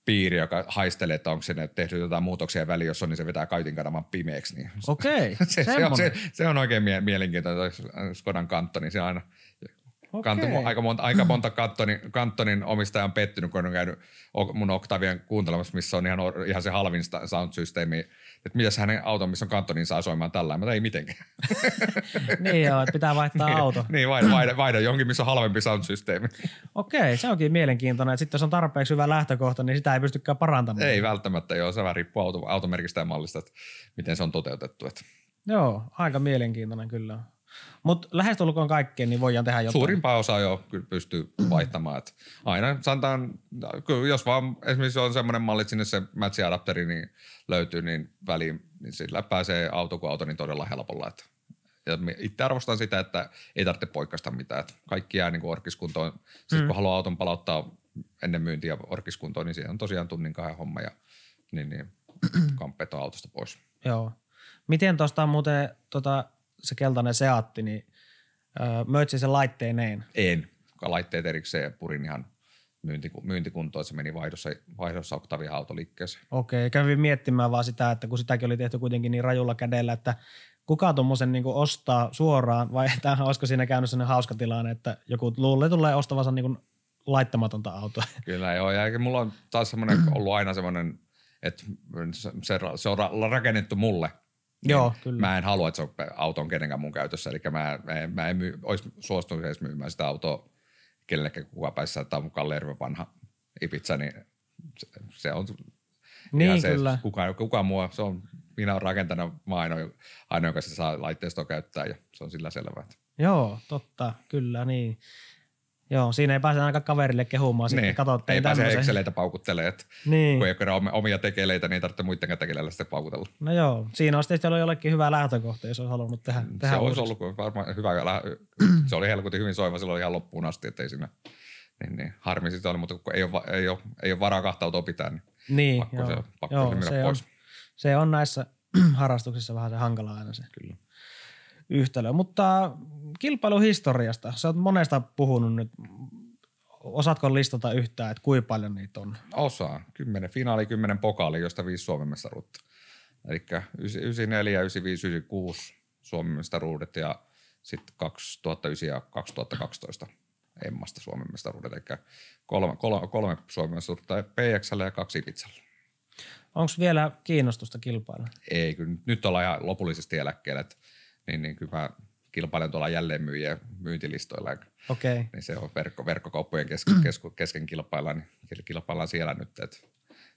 piiri, joka haistelee, että onko sinne tehty jotain muutoksia väliin, jos on, niin se vetää kaitinkantaman pimeäksi. Niin okei, se, se, on, se, se on oikein mie- mielenkiintoista, Skodan Cantoni, se on aina... Kanto, aika monta, aika monta Cantonin, Cantonin omistaja on pettynyt, kun on käynyt mun Octavian kuuntelemassa, missä on ihan, ihan se halvin sound-systeemi. Että mitäs hänen auton, missä on Cantonin, saa soimaan tällä tavalla, ei mitenkään. Niin joo, että pitää vaihtaa niin, auto. Niin, vaihda, vaihda, vaihda jonkin, missä on halvempi sound-systeemi. Okei, se onkin mielenkiintoinen. Sitten jos on tarpeeksi hyvä lähtökohta, niin sitä ei pystykään parantamaan. Ei välttämättä, joo. Se vähän riippuu auto, automerkistä ja mallista, että miten se on toteutettu. Että. Joo, aika mielenkiintoinen kyllä. Mutta lähestulkoon kaikkeen, niin voidaan tehdä jotain. Suurimpaa osaa jo kyllä pystyy vaihtamaan. Et aina sanotaan, jos vaan esimerkiksi on semmoinen malli, että sinne se match-adapteri niin löytyy, niin väliin niin sillä pääsee auto kuin auto niin todella helpolla. Et, ja itse arvostan sitä, että ei tarvitse poikkaista mitään. Et kaikki jää niin kuin orkiskuntoon. Sitten mm. kun haluaa auton palauttaa ennen myyntiä orkiskuntoon, niin siihen on tosiaan tunnin kahden homma ja niin, niin kamppeet on autosta pois. Joo. Miten tuosta muuten... Tota se keltainen Seatti, niin möitsi sen laitteineen? En. Laitteet erikseen purin ihan myyntikuntoon, että se meni vaihdossa, vaihdossa Octavia autoliikkeeseen. Okei, kävin miettimään vaan sitä, että kun sitäkin oli tehty kuitenkin niin rajulla kädellä, että kuka tuommoisen niin ostaa suoraan, vai että olisiko siinä käynyt sellainen hauska tilanne, että joku luulee tulee ostavansa niin laittamatonta autoa. Kyllä joo, ja mulla on taas semmoinen, ollut aina semmoinen, että se, se on rakennettu mulle. Niin joo, kyllä. Mä en halua, että se on auto on kenenkään mun käytössä, eli mä, mä, mä en myy, olisi suostunut edes myymään sitä autoa kenellekään, kuka pääsi saattaa mun Kalliojärven vanha Ibiza, niin se, se on niin, se, kyllä. Kuka, kuka mua, se on, minä olen rakentanut, mä oon ainoa, ainoa, joka se saa laitteistoa käyttää ja se on sillä selvää. Joo, totta, kyllä niin. Joo, siinä ei pääse ainakaan kaverille kehumaan. Sitten niin, katsottiin ei tämmöisen. Pääse Exceleitä paukuttelemaan, että niin. Kun ei ole omia tekeleitä, niin ei tarvitse muidenkaan tekeleillä sitten paukutella. No joo, siinä olisi tietysti ollut jollekin hyvä lähtökohta, jos olisi halunnut tehdä uudesta. Se olisi ollut varmaan hyvä, se oli helkutin hyvin soiva silloin ihan loppuun asti, ettei siinä niin, niin, harmi sitä oli, mutta kun ei ole, ei ole, ei ole varaa kahta autoa pitää, niin, niin pakko joo. se, pakko joo, se, se pois. On, se on näissä harrastuksissa vähän se hankala aina se. Kyllä. Yhtälö. Mutta kilpailuhistoriasta, sä oot monesta puhunut nyt, osaatko listata yhtään, että kuinka paljon niitä on? Osaan, kymmenen finaali, kymmenen pokaali, josta viisi Suomen mestaruutta. Elikkä yhdeksänkymmentäneljä, yhdeksänkymmentäviisi, yhdeksänkymmentäkuusi Suomen mestaruudet ja sitten kaksituhattayhdeksän ja kaksituhattakaksitoista Emmasta Suomen mestaruudet. Elikkä kolme, kolme, kolme Suomen mestaruutta P X:llä ja kaksi Ibizalle. Onko vielä kiinnostusta kilpailla? Ei, kyllä nyt ollaan ihan lopullisesti eläkkeellä, että Niin, niin kyllä mä kilpailen tuolla jälleenmyyjien myyntilistoilla. Okei. Niin se on verkko, verkkokauppojen kesken, kesken, kesken kilpaillaan, niin kilpaillaan siellä nyt. Et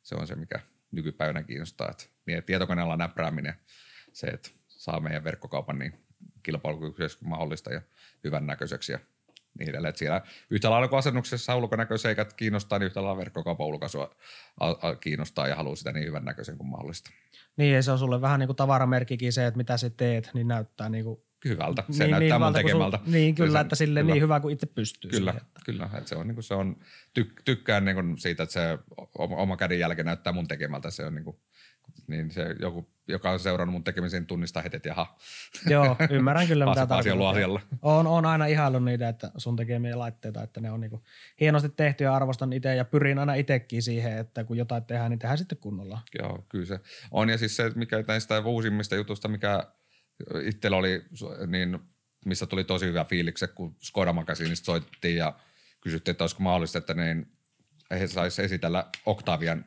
se on se, mikä nykypäivänä kiinnostaa. Et tietokoneella näprääminen, se, että saa meidän verkkokaupan niin kilpailukykyiseksi kuin mahdollista ja hyvännäköiseksi ja niin edelleen. Et siellä yhtä lailla kuin asennuksessa ulkonäköseikat kiinnostaa, niin yhtä lailla verkkokaupan ulkaisua kiinnostaa ja haluaa sitä niin hyvännäköisen kuin mahdollista. Niin, ja se on sulle vähän niin kuin tavaramerkkikin se, että mitä sä teet, niin näyttää niin kuin... Hyvältä, se niin, näyttää niin mun tekemältä. Sul... Niin, kyllä, sen, että silleen kyllä. Niin hyvä kuin itse pystyy. Kyllä, siihen, että... kyllä, että se on niin kuin se on, tyk, tykkään niin kuin siitä, että se oma käden jälkeen näyttää mun tekemältä, se on niin kuin... Niin se joku, joka on seurannut mun tekemisen, tunnistaa heti, että jaha. Joo, ymmärrän kyllä mitä tarkoittaa. Olen, olen aina ihaillut niitä, että sun tekemiä laitteita, että ne on niinku hienosti tehty ja arvostan itse ja pyrin aina itsekin siihen, että kun jotain tehdään, niin tehdään sitten kunnolla. Joo, kyllä se on. Ja siis se, mikä näistä uusimmista jutusta, mikä itsellä oli, niin missä tuli tosi hyvä fiilikse, kun Skoda Magazinesta soittiin ja kysyttiin, että olisiko mahdollista, että ne he sais esitellä Octavian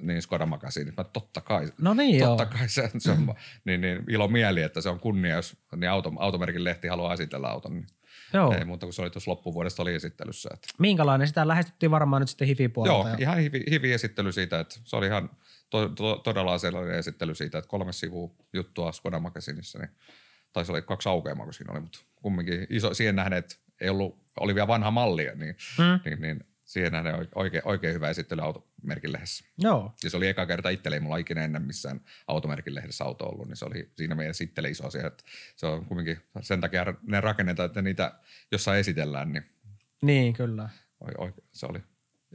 niin Skoda Magazineen. Mä totta kai. No niin totta joo. Kai se, se on niin, niin ilo mieli, että se on kunnia, jos niin auto, automerkin lehti haluaa esitellä auton. Niin joo. Ei muuta kuin se oli tuossa loppuvuodesta oli esittelyssä. Että. Minkälainen? Sitä lähestyttiin varmaan nyt sitten hifi-puolelta. Joo, ja... ihan hivi, hivi esittely siitä, että se oli ihan to, to, todella sellainen esittely siitä, että kolme sivua juttua Skoda Magazinessa. Niin, tai se oli kaksi aukeamaa, kun siinä oli, mutta kumminkin iso, siihen nähden, että ei ollut, oli vielä vanha malli, niin, hmm. niin, niin siihen nähden oikein, oikein hyvä esittely automerkin lehdessä. Joo. Ja se oli eka kerta itselle, ei mulla ikinä ennen missään automerkin lehdessä auto ollut, niin se oli siinä mielessä itselle iso asia. Että se on kumminkin sen takia ne rakennetaan, että niitä jossain esitellään, niin Niin, kyllä. Oi, oi, se oli.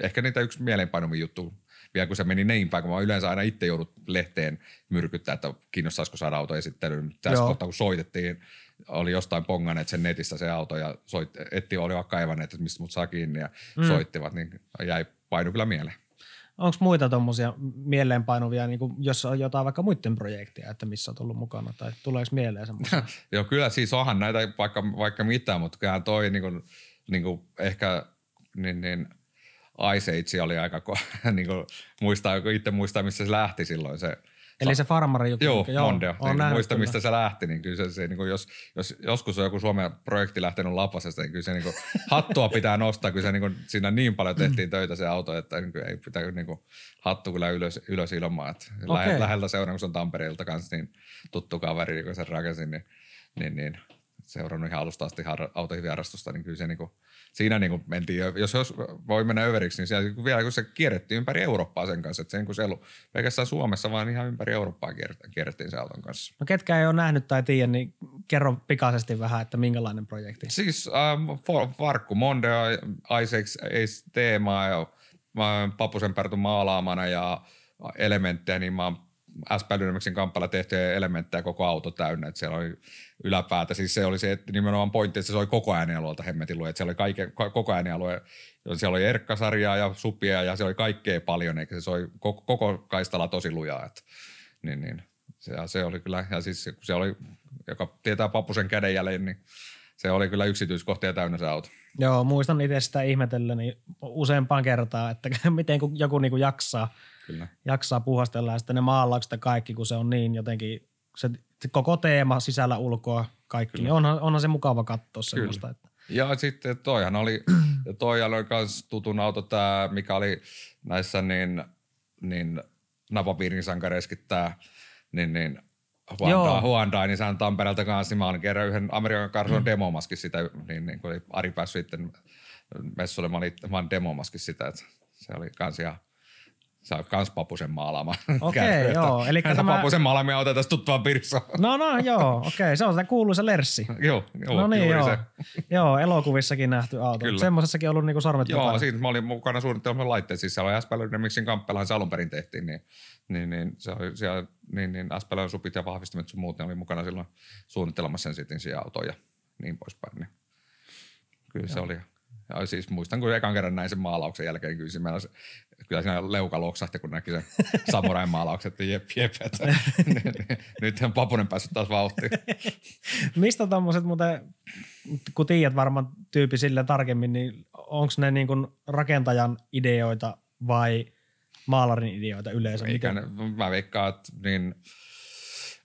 Ehkä niitä yksi mieleenpainovin juttu, vielä kun se meni niin päin, kun mä yleensä aina itse joudut lehteen myrkyttää, että kiinnostaisiko saada autoesittelyyn. Tässä kohtaa, kun soitettiin, oli jostain ponganeet sen netissä se auto ja soitti, etti oli vaikka kaivaneet, että mistä mut saa kiinni ja mm. soittivat, niin jäi painu kyllä mieleen. Onko muita tuommoisia mieleenpainuvia, niin jos on jotain vaikka muiden projekteja, että missä on tullut mukana, tai tuleeko mieleen semmoisia? Joo, kyllä siis onhan näitä vaikka, vaikka mitä, mutta kyllähän toi niin kuin, niin kuin ehkä niin, niin Ice Age oli aika, niin kuin muistaa, kun itse muistaa, missä se lähti silloin se. Eli se farmari joku. Joo, joo Mondeo. Niin muista, kyllä. Mistä se lähti, niin kyllä se, se niin kuin jos, jos joskus on joku Suomen projekti lähtenyt lapasesta, niin kyllä se niin kuin, hattua pitää nostaa, kyllä se niin kuin, siinä niin paljon tehtiin töitä se auto, että niin kuin, ei pitää niin kuin, hattu kyllä ylös, ylös ilmaa. Okay. Läheltä seuraan, kun se on Tampereelta kanssa, niin tuttu kaveri, kun sen rakensin, niin, niin, niin seurannut ihan alusta asti autohiviharrastusta, niin kyllä se niin kuin, siinä niin kuin mentiin, jos, jos voi mennä överiksi, niin siellä, kun vielä kun se kierrettiin ympäri Eurooppaa sen kanssa, että se ei ollut pelkästään Suomessa, vaan ihan ympäri Eurooppaa kierrettiin se auton kanssa. No ketkä ei ole nähnyt tai tiedä, niin kerro pikaisesti vähän, että minkälainen projekti. Siis ähm, Farkku Mondeo, Isaacs, Ace Teema ja Papusen Pertun maalaamana ja elementtejä, niin mä oon S P L Dynamicsin kamppailla tehtyjä elementtejä koko auto täynnä, että siellä oli yläpäätä. Siis se oli se, että nimenomaan pointti, että se oli koko äänialueelta hemmetin luo, että siellä oli kaikke, koko äänialue, siellä oli erkkasarjaa ja supia ja siellä oli kaikkea paljon, eikä se soi koko, koko kaistalla tosi lujaa. Että, niin, niin. Se, se oli kyllä, ja siis kun se oli, joka tietää Papusen kädenjäljen, niin se oli kyllä yksityiskohtia täynnä se auto. Joo, muistan itse sitä ihmetelläni useampaan kertaan, että miten joku niinku jaksaa. Kyllä. Jaksaa puhastella ja sitten ne maalaukset ja kaikki, kun se on niin jotenkin, se, se koko teema sisällä ulkoa kaikki, niin onhan, onhan se mukava katsoa semmoista. Että. Ja sitten toihan oli, toihan oli kans tutun auto tää, mikä oli näissä niin, niin napapiirin sankareskit tää, niin niin Hyundai, niin sehän Tampereelta kanssa, niin mä olin kerran yhden American Car Show mm. demomaskin sitä, niin, niin kun oli Ari päässyt sitten messulle, mä olin, mä olin demomaskin sitä, että se oli kans ihan saa kans Papusen maalaamaan. Okei, joo. Elikkä tämä... Papusen maalaamia otetaan tuttua piirissä. No, no, joo. Okei, se on sitä kuuluisa lerssi. Joo, joo. No niin, joo. Se. Joo, elokuvissakin nähty auto. Kyllä. Semmoisessakin on ollut niinku sormet joo, mukana. Siinä mä olin mukana suunnittelemassa laitteet. Siis siellä oli S P L Dynamicsin kamppelaan, se alun perin tehtiin, niin, niin, niin se oli siellä, niin, niin S P L supit ja vahvistimet sun muut, ne oli mukana silloin suunnittelemassa sen sitten siihen autoon ja niin poispäin. Niin. Kyllä joo. Se oli. Ja siis muistan, kun ekan kerran näin sen maalauksen jälkeen, kyllä siinä, kyllä siinä leuka loksahti, kun näki sen samurain maalauksen, että jep, jep, että nyt on Papunen päässyt taas vauhtiin. Mistä tommoset muuten, kun tiedät varmaan tyyppi silleen tarkemmin, niin onko ne niin kuin rakentajan ideoita vai maalarin ideoita yleensä? Eikä, mä veikkaan, että niin...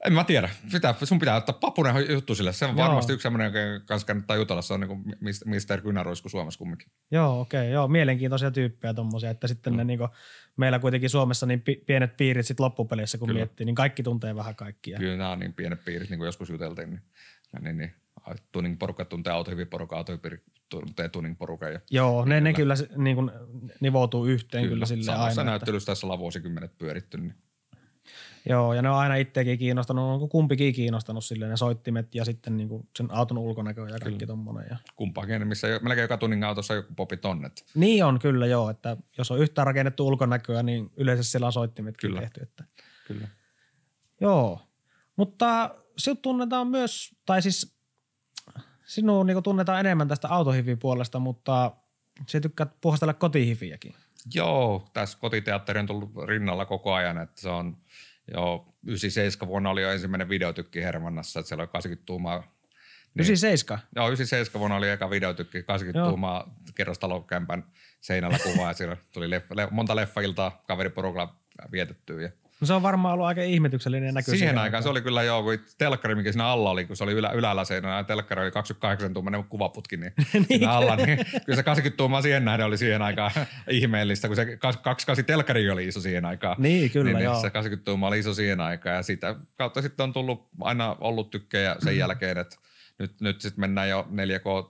En mä tiedä. Pitää, sun pitää ottaa Papunen juttu sille. Se on joo. Varmasti yksi sellainen, joka kanssa kannattaa jutella. Se on niin kuin mister Kynäruisku Suomessa kumminkin. Joo, okei. Okay, joo. Mielenkiintoisia tyyppejä tommosia. Että sitten mm. ne niin kuin, meillä kuitenkin Suomessa niin pienet piirit sit loppupeleissä, kun kyllä. Miettii, niin kaikki tuntee vähän kaikkia. Kyllä nämä on niin pienet piirit, niin kuin joskus juteltiin. Niin, niin, niin. Tuning-porukka tuntee auto hyvin porukka, auto hyvin tuntee tuning-porukan. Joo, ne, ne kyllä niin kuin, nivoutuu yhteen kyllä, kyllä silleen aina. Samassa näyttelyssä tässä ollaan vuosikymmenet pyöritty, niin. Joo, ja ne on aina itseäkin kiinnostanut, kumpikin kiinnostanut silleen, ne soittimet ja sitten niinku sen auton ulkonäkö ja kaikki kyllä. Tommonen. Ja... Kumpaakin, missä melkein joka tunnin autossa joku popit on. Että... Niin on kyllä joo, että jos on yhtään rakennettu ulkonäköä, niin yleensä siellä on soittimetkin kyllä. Tehty. Että... Kyllä, joo, mutta sinut tunnetaan myös, tai siis sinua niinku tunnetaan enemmän tästä autohivipuolesta, mutta sinä tykkäät puhastella kotihiviäkin. Joo, tässä kotiteatteri on tullut rinnalla koko ajan, että se on joo, yhdeksänkymmentäseitsemän vuonna oli jo ensimmäinen videotykki Hermannassa, että siellä oli kahdeksankymmentä tuumaa. Niin, yhdeksänkymmentäseitsemän? Joo, yhdeksänkymmentäseitsemän vuonna oli eka videotykki, kahdeksankymmentä tuumaa kerrostalokämpän seinällä kuvaa ja siellä tuli leffa, le, monta leffailtaa kaveriporukalla vietettyä. No se on varmaan ollut aika ihmetyksellinen näkyy. Siihen aikaan aikaa. Se oli kyllä joo, kun telkkari, mikä siinä alla oli, kun se oli ylä, ylällä seinänä, telkkari oli kaksikymmentäkahdeksan tuumainen kuvaputki, niin, niin. alla, niin kyllä se kaksikymmentä tuumaa siihen nähden oli siihen aikaan ihmeellistä, kun se kaksikymmentäkahdeksan telkkari oli iso siihen aikaan. Niin, kyllä niin, joo. Se kaksikymmentä tuumaa oli iso siihen aikaan ja sitä kautta sitten on tullut aina ollut tykkejä sen jälkeen, että nyt, nyt sitten mennään jo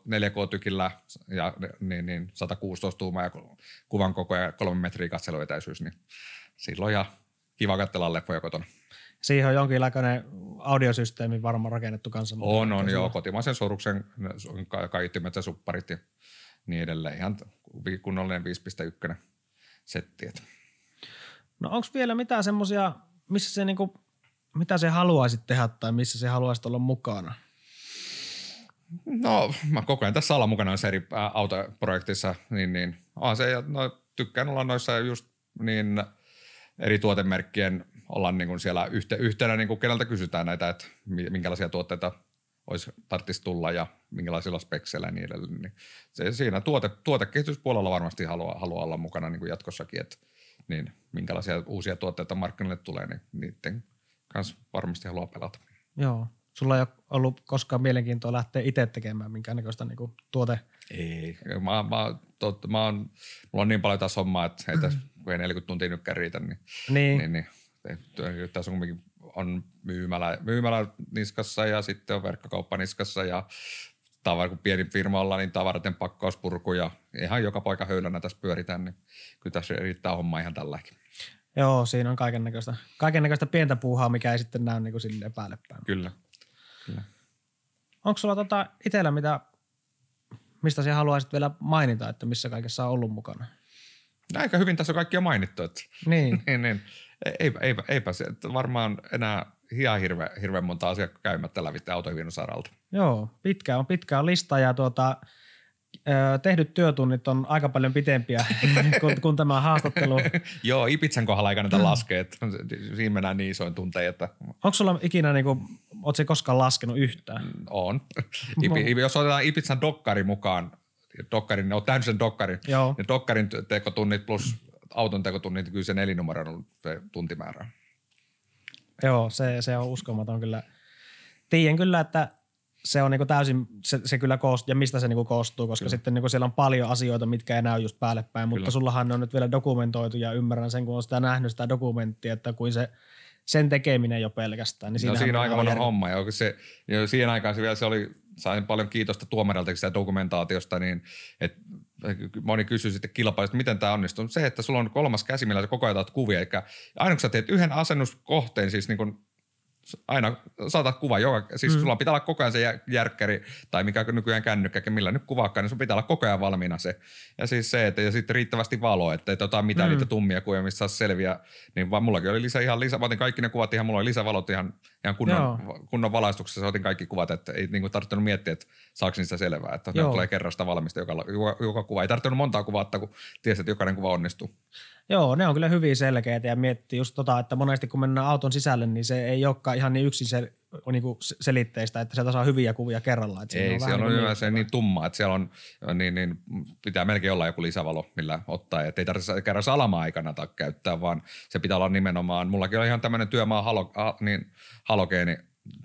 neljä K-tykillä ja niin, niin sata kuusitoista tuumaa ja kuvan koko ja kolme metriä katseluetäisyys, niin silloin ja kiva katsella leffoja kotona. Siihen on jonkinlainen audiosysteemi varmaan rakennettu kanssa. On, on joo. Kotimaisen soruksen kaiuttimet ja supparit ja niin edelleen. Ihan kunnollinen viisi pilkku yksi settiä. No onko vielä mitään semmoisia, missä se niinku, mitä se haluaisit tehdä tai missä se haluaisit olla mukana? No mä koko ajan tässä olla mukana noissa eri autoprojekteissa, niin, niin on se, ja no, tykkään olla noissa just niin eri tuotemerkkien olla niin kuin siellä yhte, yhtenä, niin kuin keneltä kysytään näitä, että minkälaisia tuotteita olisi tarvitsisi tulla ja minkälaisilla spekseillä ja niin edelleen. Niin se, siinä tuote, tuotekehityspuolella varmasti haluaa, haluaa olla mukana niin kuin jatkossakin, että niin, minkälaisia uusia tuotteita markkinoille tulee, niin niiden kanssa varmasti haluaa pelata. Joo. Sulla ei ole ollut koskaan mielenkiintoa lähteä itse tekemään minkäännäköistä niinku tuote? Ei. Mä, mä, tot, mä on, mulla on niin paljon taas hommaa, että etäs, kun ei neljäkymmentä tuntia nytkään riitä, niin, niin. niin, niin tässä on kumminkin on myymälä, myymälä niskassa ja sitten on verkkokauppa niskassa ja tavara, kun pieni firma ollaan, niin tavaraten pakkauspurku ja ihan joka paikka höylänä tässä pyöritään, niin kyllä tässä riittää homma ihan tälläkin. Joo, siinä on kaikennäköistä, kaikennäköistä pientä puuhaa, mikä ei sitten näy niin kuin silleen päälle päin. Kyllä. Kyllä. Onko sulla tota itsellä mitä, mistä sinä haluaisit vielä mainita, että missä kaikessa on ollut mukana? Aika hyvin tässä on kaikki jo mainittu. Että niin. niin, niin. Eipä, eipä, eipä se, että varmaan enää ihan hirveän hirve monta asiaa käymättä läpi autohyvinnön saralta. Joo, pitkä on pitkä lista ja tuota, tehdyt työtunnit on aika paljon pitempiä kuin, kuin tämä haastattelu. Joo, Ibizan kohdalla ei kannata laskea, että siinä mennään niin isoin tunteja. Että... Onko sulla ikinä, niin kuin, ootko se koskaan laskenut yhtään? On. Ibi, jos otetaan Ibizan dokkari mukaan, dokkarin, ne on täynnä sen dokkarin, Joo. ne dokkarin tekotunnit plus auton tekotunnit, kyllä se nelinumero on ollut se tuntimäärä. Joo, se, se on uskomaton kyllä. Tiedän kyllä, että se on niinku täysin, se, se kyllä koostuu, ja mistä se niinku koostuu, koska kyllä. sitten niinku siellä on paljon asioita, mitkä ei näy just päälle päin, mutta kyllä. sullahan on nyt vielä dokumentoitu, ja ymmärrän sen, kun on sitä nähnyt sitä dokumenttia, että kuin se, sen tekeminen jo pelkästään. Niin no siinä on aika monen homma, ja se, ja siihen aikaan se vielä se oli, sain paljon kiitosta tuomarilta sitä dokumentaatiosta, niin että moni kysyy sitten kilpailista, miten tämä onnistuu. Se, että sulla on kolmas käsi, millä sä koko ajan otat kuvia, eli aina kun sä teet yhden asennuskohteen, siis niin kuin aina saatat kuva, joka, siis mm. sulla pitää olla koko ajan se järkkäri tai mikä nykyään kännykkä, millä nyt kuvaakaan, niin sun pitää olla koko ajan valmiina se. Ja siis se, että ja sitten riittävästi valoa, että et ota mitään mm. niitä tummia kuvia, missä saisi selviä, niin vaan mullakin oli lisä ihan lisä, mä otin kaikki ne kuvat ihan, mulla oli lisävalot ihan, ihan kunnon, kunnon valaistuksessa, otin kaikki kuvat, että ei niin kuin tarvittanut miettiä, että saako niistä selvää, että ne tulee kerrasta valmista joka, joka, joka kuva. Ei tarvittanut montaa kuvaa, kun tiesi, että jokainen kuva onnistuu. Joo, ne on kyllä hyvin selkeitä ja miettii just tota, että monesti kun mennään auton sisälle, niin se ei olekaan ihan niin yksin sel, niin selitteistä, että sieltä saa hyviä kuvia kerrallaan. Ei, on siellä on niin, se niin tummaa, että siellä on, niin, niin, pitää melkein olla joku lisävalo, millä ottaa, että ei tarvitse käydä salama-aikana tai käyttää, vaan se pitää olla nimenomaan, mullakin on ihan tämmöinen työmaa halo, ha, niin, halogeeni,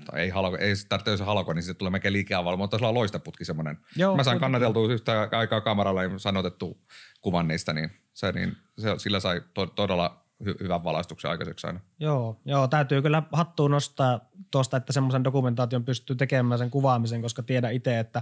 tai ei, halo, ei tarvitse jos halko, niin sitten tulee melkein liikeavalo, mutta sulla on loistaputki semmoinen. Joo, mä sain kannateltua yhtä aikaa kameralla ja sain otettua kuvan niistä, niin Se, niin, se, sillä sai to, todella hy, hyvän valaistuksen aikaiseksi aina. Joo, joo, täytyy kyllä hattuun nostaa tuosta, että semmoisen dokumentaation pystyy tekemään sen kuvaamisen, koska tiedän itse, että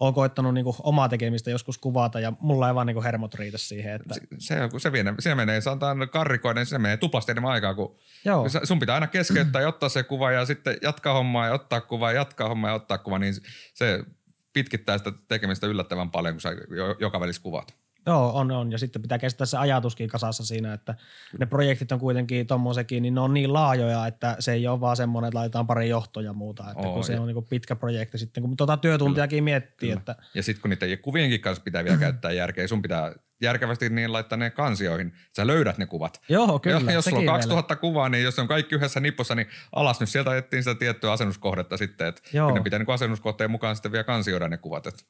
olen koittanut niinku omaa tekemistä joskus kuvata ja mulla ei vaan niinku hermot riitä siihen. Että... Se, se, se, vie, se menee, sanotaan karrikoinen, se menee tuplasti enemmän aikaa, kun joo. sun pitää aina keskeyttää ja ottaa se kuva ja sitten jatkaa hommaa ja ottaa kuva ja jatkaa hommaa ja ottaa kuva, niin se pitkittää sitä tekemistä yllättävän paljon, kun sä joka välissä kuvat. Joo, on, on. Ja sitten pitää kestää se ajatuskin kasassa siinä, että ne projektit on kuitenkin tommosekin, niin ne on niin laajoja, että se ei ole vaan semmoinen, että laitetaan pari johtoja ja muuta, että Oo, kun se ja... on niinku pitkä projekti sitten, kun tuota työtuntiakin miettii, kyllä. että... Ja sitten kun niitä kuvienkin kanssa pitää vielä käyttää järkeä, sun pitää järkevästi niin laittaa ne kansioihin, että sä löydät ne kuvat. Joo, kyllä. Jos sulla on kaksituhatta meillä. Kuvaa, niin jos ne on kaikki yhdessä nipussa, niin alas nyt sieltä etsii sitä tiettyä asennuskohdetta sitten, että ne pitää niinku asennuskohteen mukaan sitten vielä kansioida ne kuvat, että...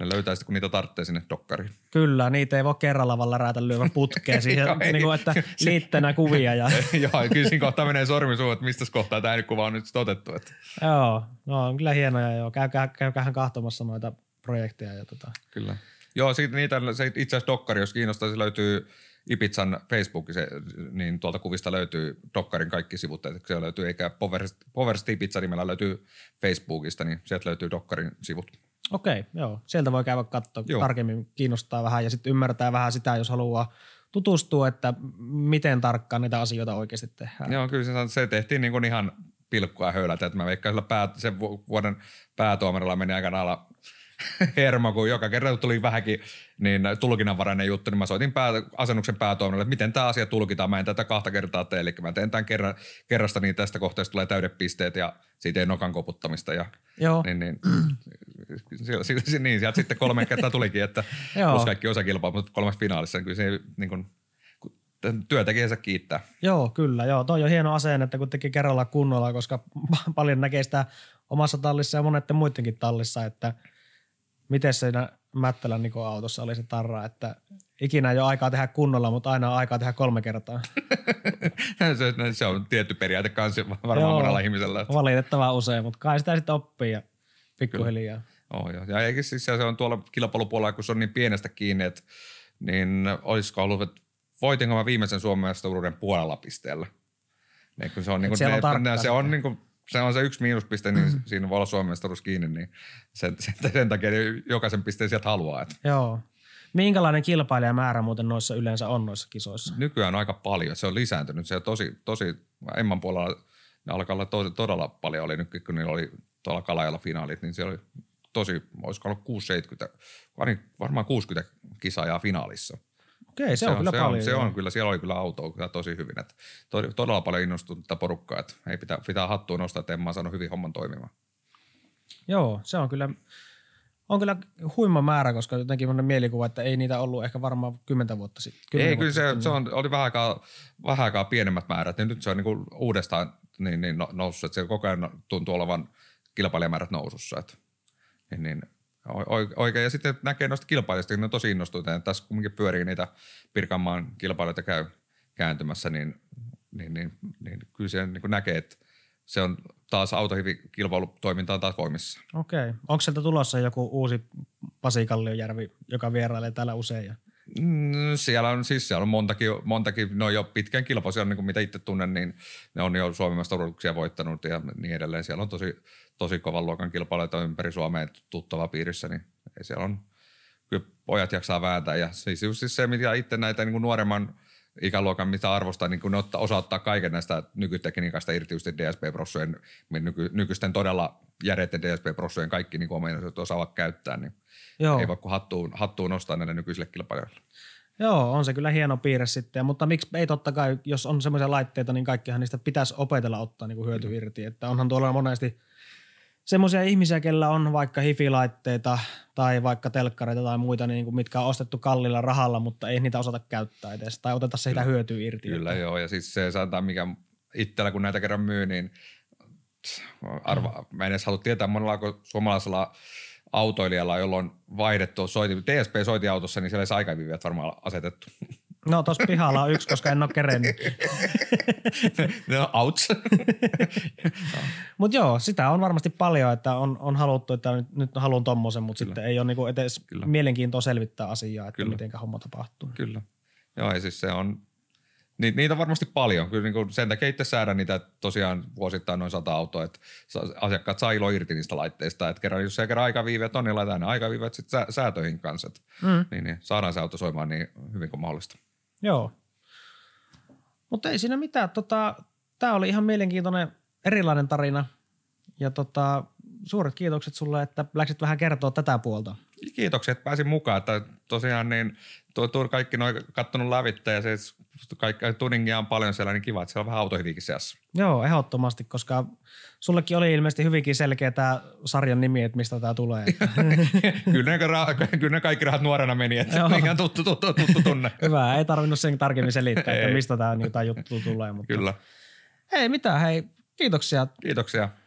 Ne löytää sitten, kun niitä tarvitsee sinne dokkariin. Kyllä, niitä ei voi kerralla vaan lärätä lyövä putkeen siihen, niin kuin, että liitteenä kuvia. Ja... Joo, kyllä siinä kohtaa menee sormi suun, että mistä kohtaa tämä kuva on nyt sitten otettu. Että... Joo, no on kyllä hienoja joo. Käykää, käykähän kahtomassa noita projekteja. Ja tota... Kyllä. Joo, siitä, niitä, se itse asiassa dokkari, jos kiinnostaa, se löytyy Ibizan Facebookissa, niin tuolta kuvista löytyy dokkarin kaikki sivut. Se löytyy, eikä Powerset Ibiza nimellä löytyy Facebookista, niin sieltä löytyy dokkarin sivut. Okei, joo. Sieltä voi käydä katsoa joo. tarkemmin, kiinnostaa vähän ja sitten ymmärtää vähän sitä, jos haluaa tutustua, että miten tarkkaan niitä asioita oikeasti tehdään. Joo, kyllä se tehtiin niin kuin ihan pilkkua höylätä, että mä veikkaan sillä pää, sen vuoden päätuomarilla meni aikanaan hermo, kun joka kerran tuli vähänkin niin tulkinnanvarainen juttu, niin mä soitin pää, asennuksen päätoiminnalle, että miten tämä asia tulkitaan. Mä en tätä kahta kertaa tee, eli mä teen tämän kerran, kerrasta, niin tästä kohteesta tulee täydet pisteet ja siitä ei nokan koputtamista. Ja, joo. Niin, niin, niin sieltä sitten kolme kertaa tulikin, että plus kaikki osakilpaa, mutta kolmas finaalissa, niin kyllä se niin kuin, työntekijänsä kiittää. Joo, kyllä. Joo. Toi on hieno asenne, että kun teki kerralla kunnolla, koska paljon näkee sitä omassa tallissa ja monetten muidenkin tallissa, että miten siinä Mättälän Nikon autossa oli se tarra, että ikinä ei ole aikaa tehdä kunnolla, mutta aina on aikaa tehdä kolme kertaa. Se on tietty periaate kanssa varmaan joo, monella ihmisellä. Että... valitettavaa usein, mutta kai sitä sitten oppii ja pikkuhiljaa. Oh, joo. Ja eikä siis se on tuolla kilpailupuolella, kun se on niin pienestä kiinni, että niin olisiko ollut, että voitinko mä viimeisen suomalaisuuden puolella pisteellä. Niin kun se on, niin kun ne, on ne, se on niin kuin... se on se yksi miinuspiste, niin mm-hmm. siinä voi olla Suomen mestaruus kiinni, niin sen, sen, sen takia jokaisen pisteen sieltä haluaa. Että. Joo. Minkälainen kilpailijamäärä muuten noissa yleensä on noissa kisoissa? Nykyään on aika paljon. Se on lisääntynyt. Se on tosi, tosi, Emman puolella ne alkaa olla tosi, todella paljon. Oli nyt, kun niillä oli tuolla Kalajalla finaalit, niin siellä oli tosi, olisiko ollut kuusikymmentä seitsemänkymmentä, varmaan kuusikymmentä kisaajaa finaalissa. Okei, se, se on kyllä se paljon. On, se on kyllä, siellä oli kyllä autoa kyllä tosi hyvin. Että todella paljon innostunutta porukkaa, että ei pitää, pitää hattua nostaa, että en mä saanut hyvin homman toimimaan. Joo, se on kyllä, on kyllä huima määrä, koska jotenkin mun mielikuva, että ei niitä ollut ehkä varmaan kymmentä vuotta sitten. Ei, kyllä se, se on, oli vähän aikaa, vähän aikaa pienemmät määrät, niin nyt se on niin kuin uudestaan niin, niin noussut, että se koko ajan tuntuu olevan kilpailijamäärät nousussa, että niin, niin. Oikein. Ja sitten näkee noista kilpailijoista, ne on tosi innostuneita. Tässä kumminkin pyörii niitä Pirkanmaan kilpailijoita käy kääntymässä, niin, niin, niin, niin kyllä se niin näkee, että se on taas autohivikilpailutoiminta on taas voimissa. Okei. Onko sieltä tulossa joku uusi Pasi Kalliojärvi, joka vierailee täällä usein? Ja... Mm, siellä on siis siellä on montakin, montakin no jo pitkän kilpailu, siellä on, niin kuin mitä itse tunnen, niin ne on jo Suomen mestaruuksia voittanut ja niin edelleen. Siellä on tosi... tosi kovan luokan kilpailijoita ympäri Suomea tuttava piirissä, niin ei siellä on, kyllä pojat jaksaa vääntää. Ja siis just siis se, mitä itse näitä niin kuin nuoremman ikäluokan, mitä arvostaa, niin kun ne ottaa, osaa ottaa kaiken näistä nykytekniikasta irti just D S P-prossujen, nyky, nykyisten todella järjetten D S P-prossujen kaikki niin ominaisuudet osaavat käyttää, niin joo. Ei vaikka hattuun, hattuun nostaa näille nykyisille kilpailijoille. Joo, on se kyllä hieno piirre sitten, mutta miksi ei totta kai, jos on semmoisia laitteita, niin kaikkihan niistä pitäisi opetella ottaa niin kuin hyöty irti, että onhan tuolla monesti semmoisia ihmisiä, kellä on vaikka hifi-laitteita tai vaikka telkkareita tai muita, niin mitkä on ostettu kalliilla rahalla, mutta ei niitä osata käyttää edes tai oteta sitä hyötyä irti. Kyllä että. Joo, ja siis se sanotaan, mikä itsellä kun näitä kerran myy, niin arva, mä en edes halua tietää monella suomalaisella autoilijalla, jolla on vaihdettu soitin, T S P-soitinautossa, niin siellä ei saa aikaviivät varmaan asetettu. No tuossa pihalla on yksi, koska en ole kerennyt. No, outs. Mutta joo, sitä on varmasti paljon, että on, on haluttu, että nyt, nyt haluan tommosen, mutta sitten ei ole niinku edes kyllä. Mielenkiintoa selvittää asiaa, että miten homma tapahtuu. Kyllä. Joo, ja siis se on, ni, niitä on varmasti paljon. Kyllä niinku sen takia itse säädän niitä tosiaan vuosittain noin sata autoa, että asiakkaat saa ilo irti niistä laitteista. Että kerran, jos ei kerran aikaviiveet on, niin laitetaan ne aikaviiveet sitten sä, säätöihin kanssa. Et, mm. niin, niin, saadaan se auto soimaan niin hyvin kuin mahdollista. Joo, mutta ei siinä mitään. Tota, tämä oli ihan mielenkiintoinen erilainen tarina ja tota, suuret kiitokset sulle, että läksit vähän kertoa tätä puolta. Kiitoksia, että pääsin mukaan. Että tosiaan niin tuo, tuo kaikki noin kattonut lävittä ja se, kaikki, tuningia on paljon siellä, niin kiva, että siellä on vähän autohiviikin seassa. Joo, ehdottomasti, koska sullekin oli ilmeisesti hyvinkin selkeä tämä sarjan nimi, että mistä tämä tulee. kyllä, ne, kyllä ne kaikki rahat nuorena meni, että on ihan tuttu, tuttu, tuttu tunne. Hyvä, ei tarvinnut sen tarkemmin selittää, että mistä tämä juttu tulee. Mutta... kyllä. Ei mitään, hei, kiitoksia. Kiitoksia.